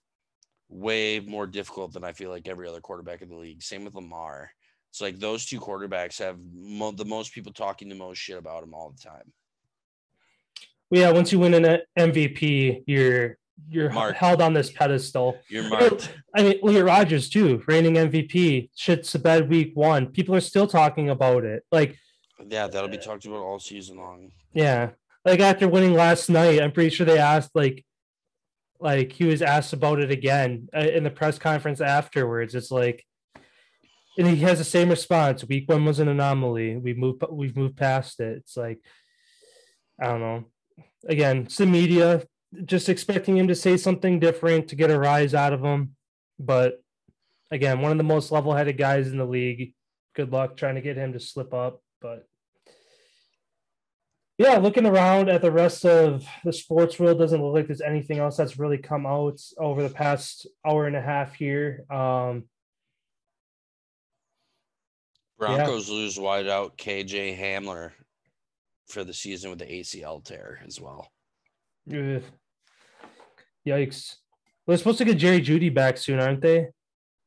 Way more difficult than I feel like every other quarterback in the league. Same with Lamar. It's like those two quarterbacks have mo- the most people talking the most shit about them all the time. Well, yeah, once you win an M V P, you're you're marked. Held on this pedestal. You're marked. I mean, look at Rodgers too, reigning M V P. Shit's a bad week one. People are still talking about it. Like, yeah, that'll be talked about all season long. Yeah, like after winning last night, I'm pretty sure they asked like. Like he was asked about it again in the press conference afterwards. It's like, and he has the same response. Week one was an anomaly. We moved, we've moved past it. It's like, I don't know. Again, it's the media just expecting him to say something different to get a rise out of him. But again, one of the most level-headed guys in the league. Good luck trying to get him to slip up, but. Yeah, looking around at the rest of the sports world, doesn't look like there's anything else that's really come out over the past hour and a half here. Um, Broncos yeah. lose wideout K J Hamler for the season with the A C L tear as well. Ugh. Yikes. Well, they're supposed to get Jerry Jeudy back soon, aren't they?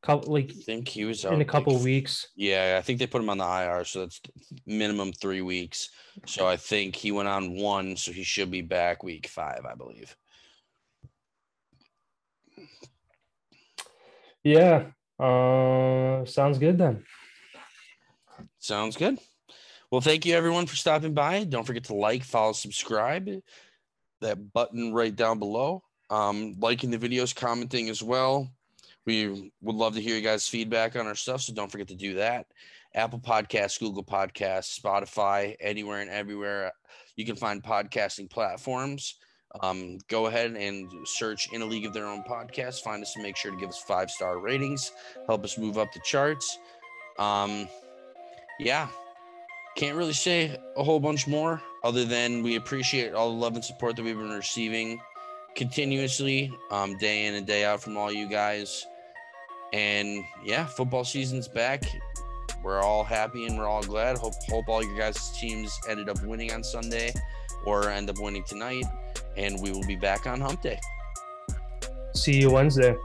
couple like I think he was out in a couple like, weeks. Yeah, I think they put him on the I R, so that's minimum three weeks. So I think he went on one, so he should be back week five, I believe. Yeah, uh, sounds good then. Sounds good. Well, thank you, everyone, for stopping by. Don't forget to like, follow, subscribe. That button right down below. Um, liking the videos, commenting as well. We would love to hear you guys' feedback on our stuff, so don't forget to do that. Apple Podcasts, Google Podcasts, Spotify, anywhere and everywhere you can find podcasting platforms. Um, go ahead and search In a League of Their Own podcast. Find us and make sure to give us five-star ratings. Help us move up the charts. Um, yeah. Can't really say a whole bunch more other than we appreciate all the love and support that we've been receiving continuously, um, day in and day out from all you guys. And yeah, football season's back. We're all happy and we're all glad. Hope, hope all your guys' teams ended up winning on Sunday or end up winning tonight. And we will be back on Hump Day. See you Wednesday.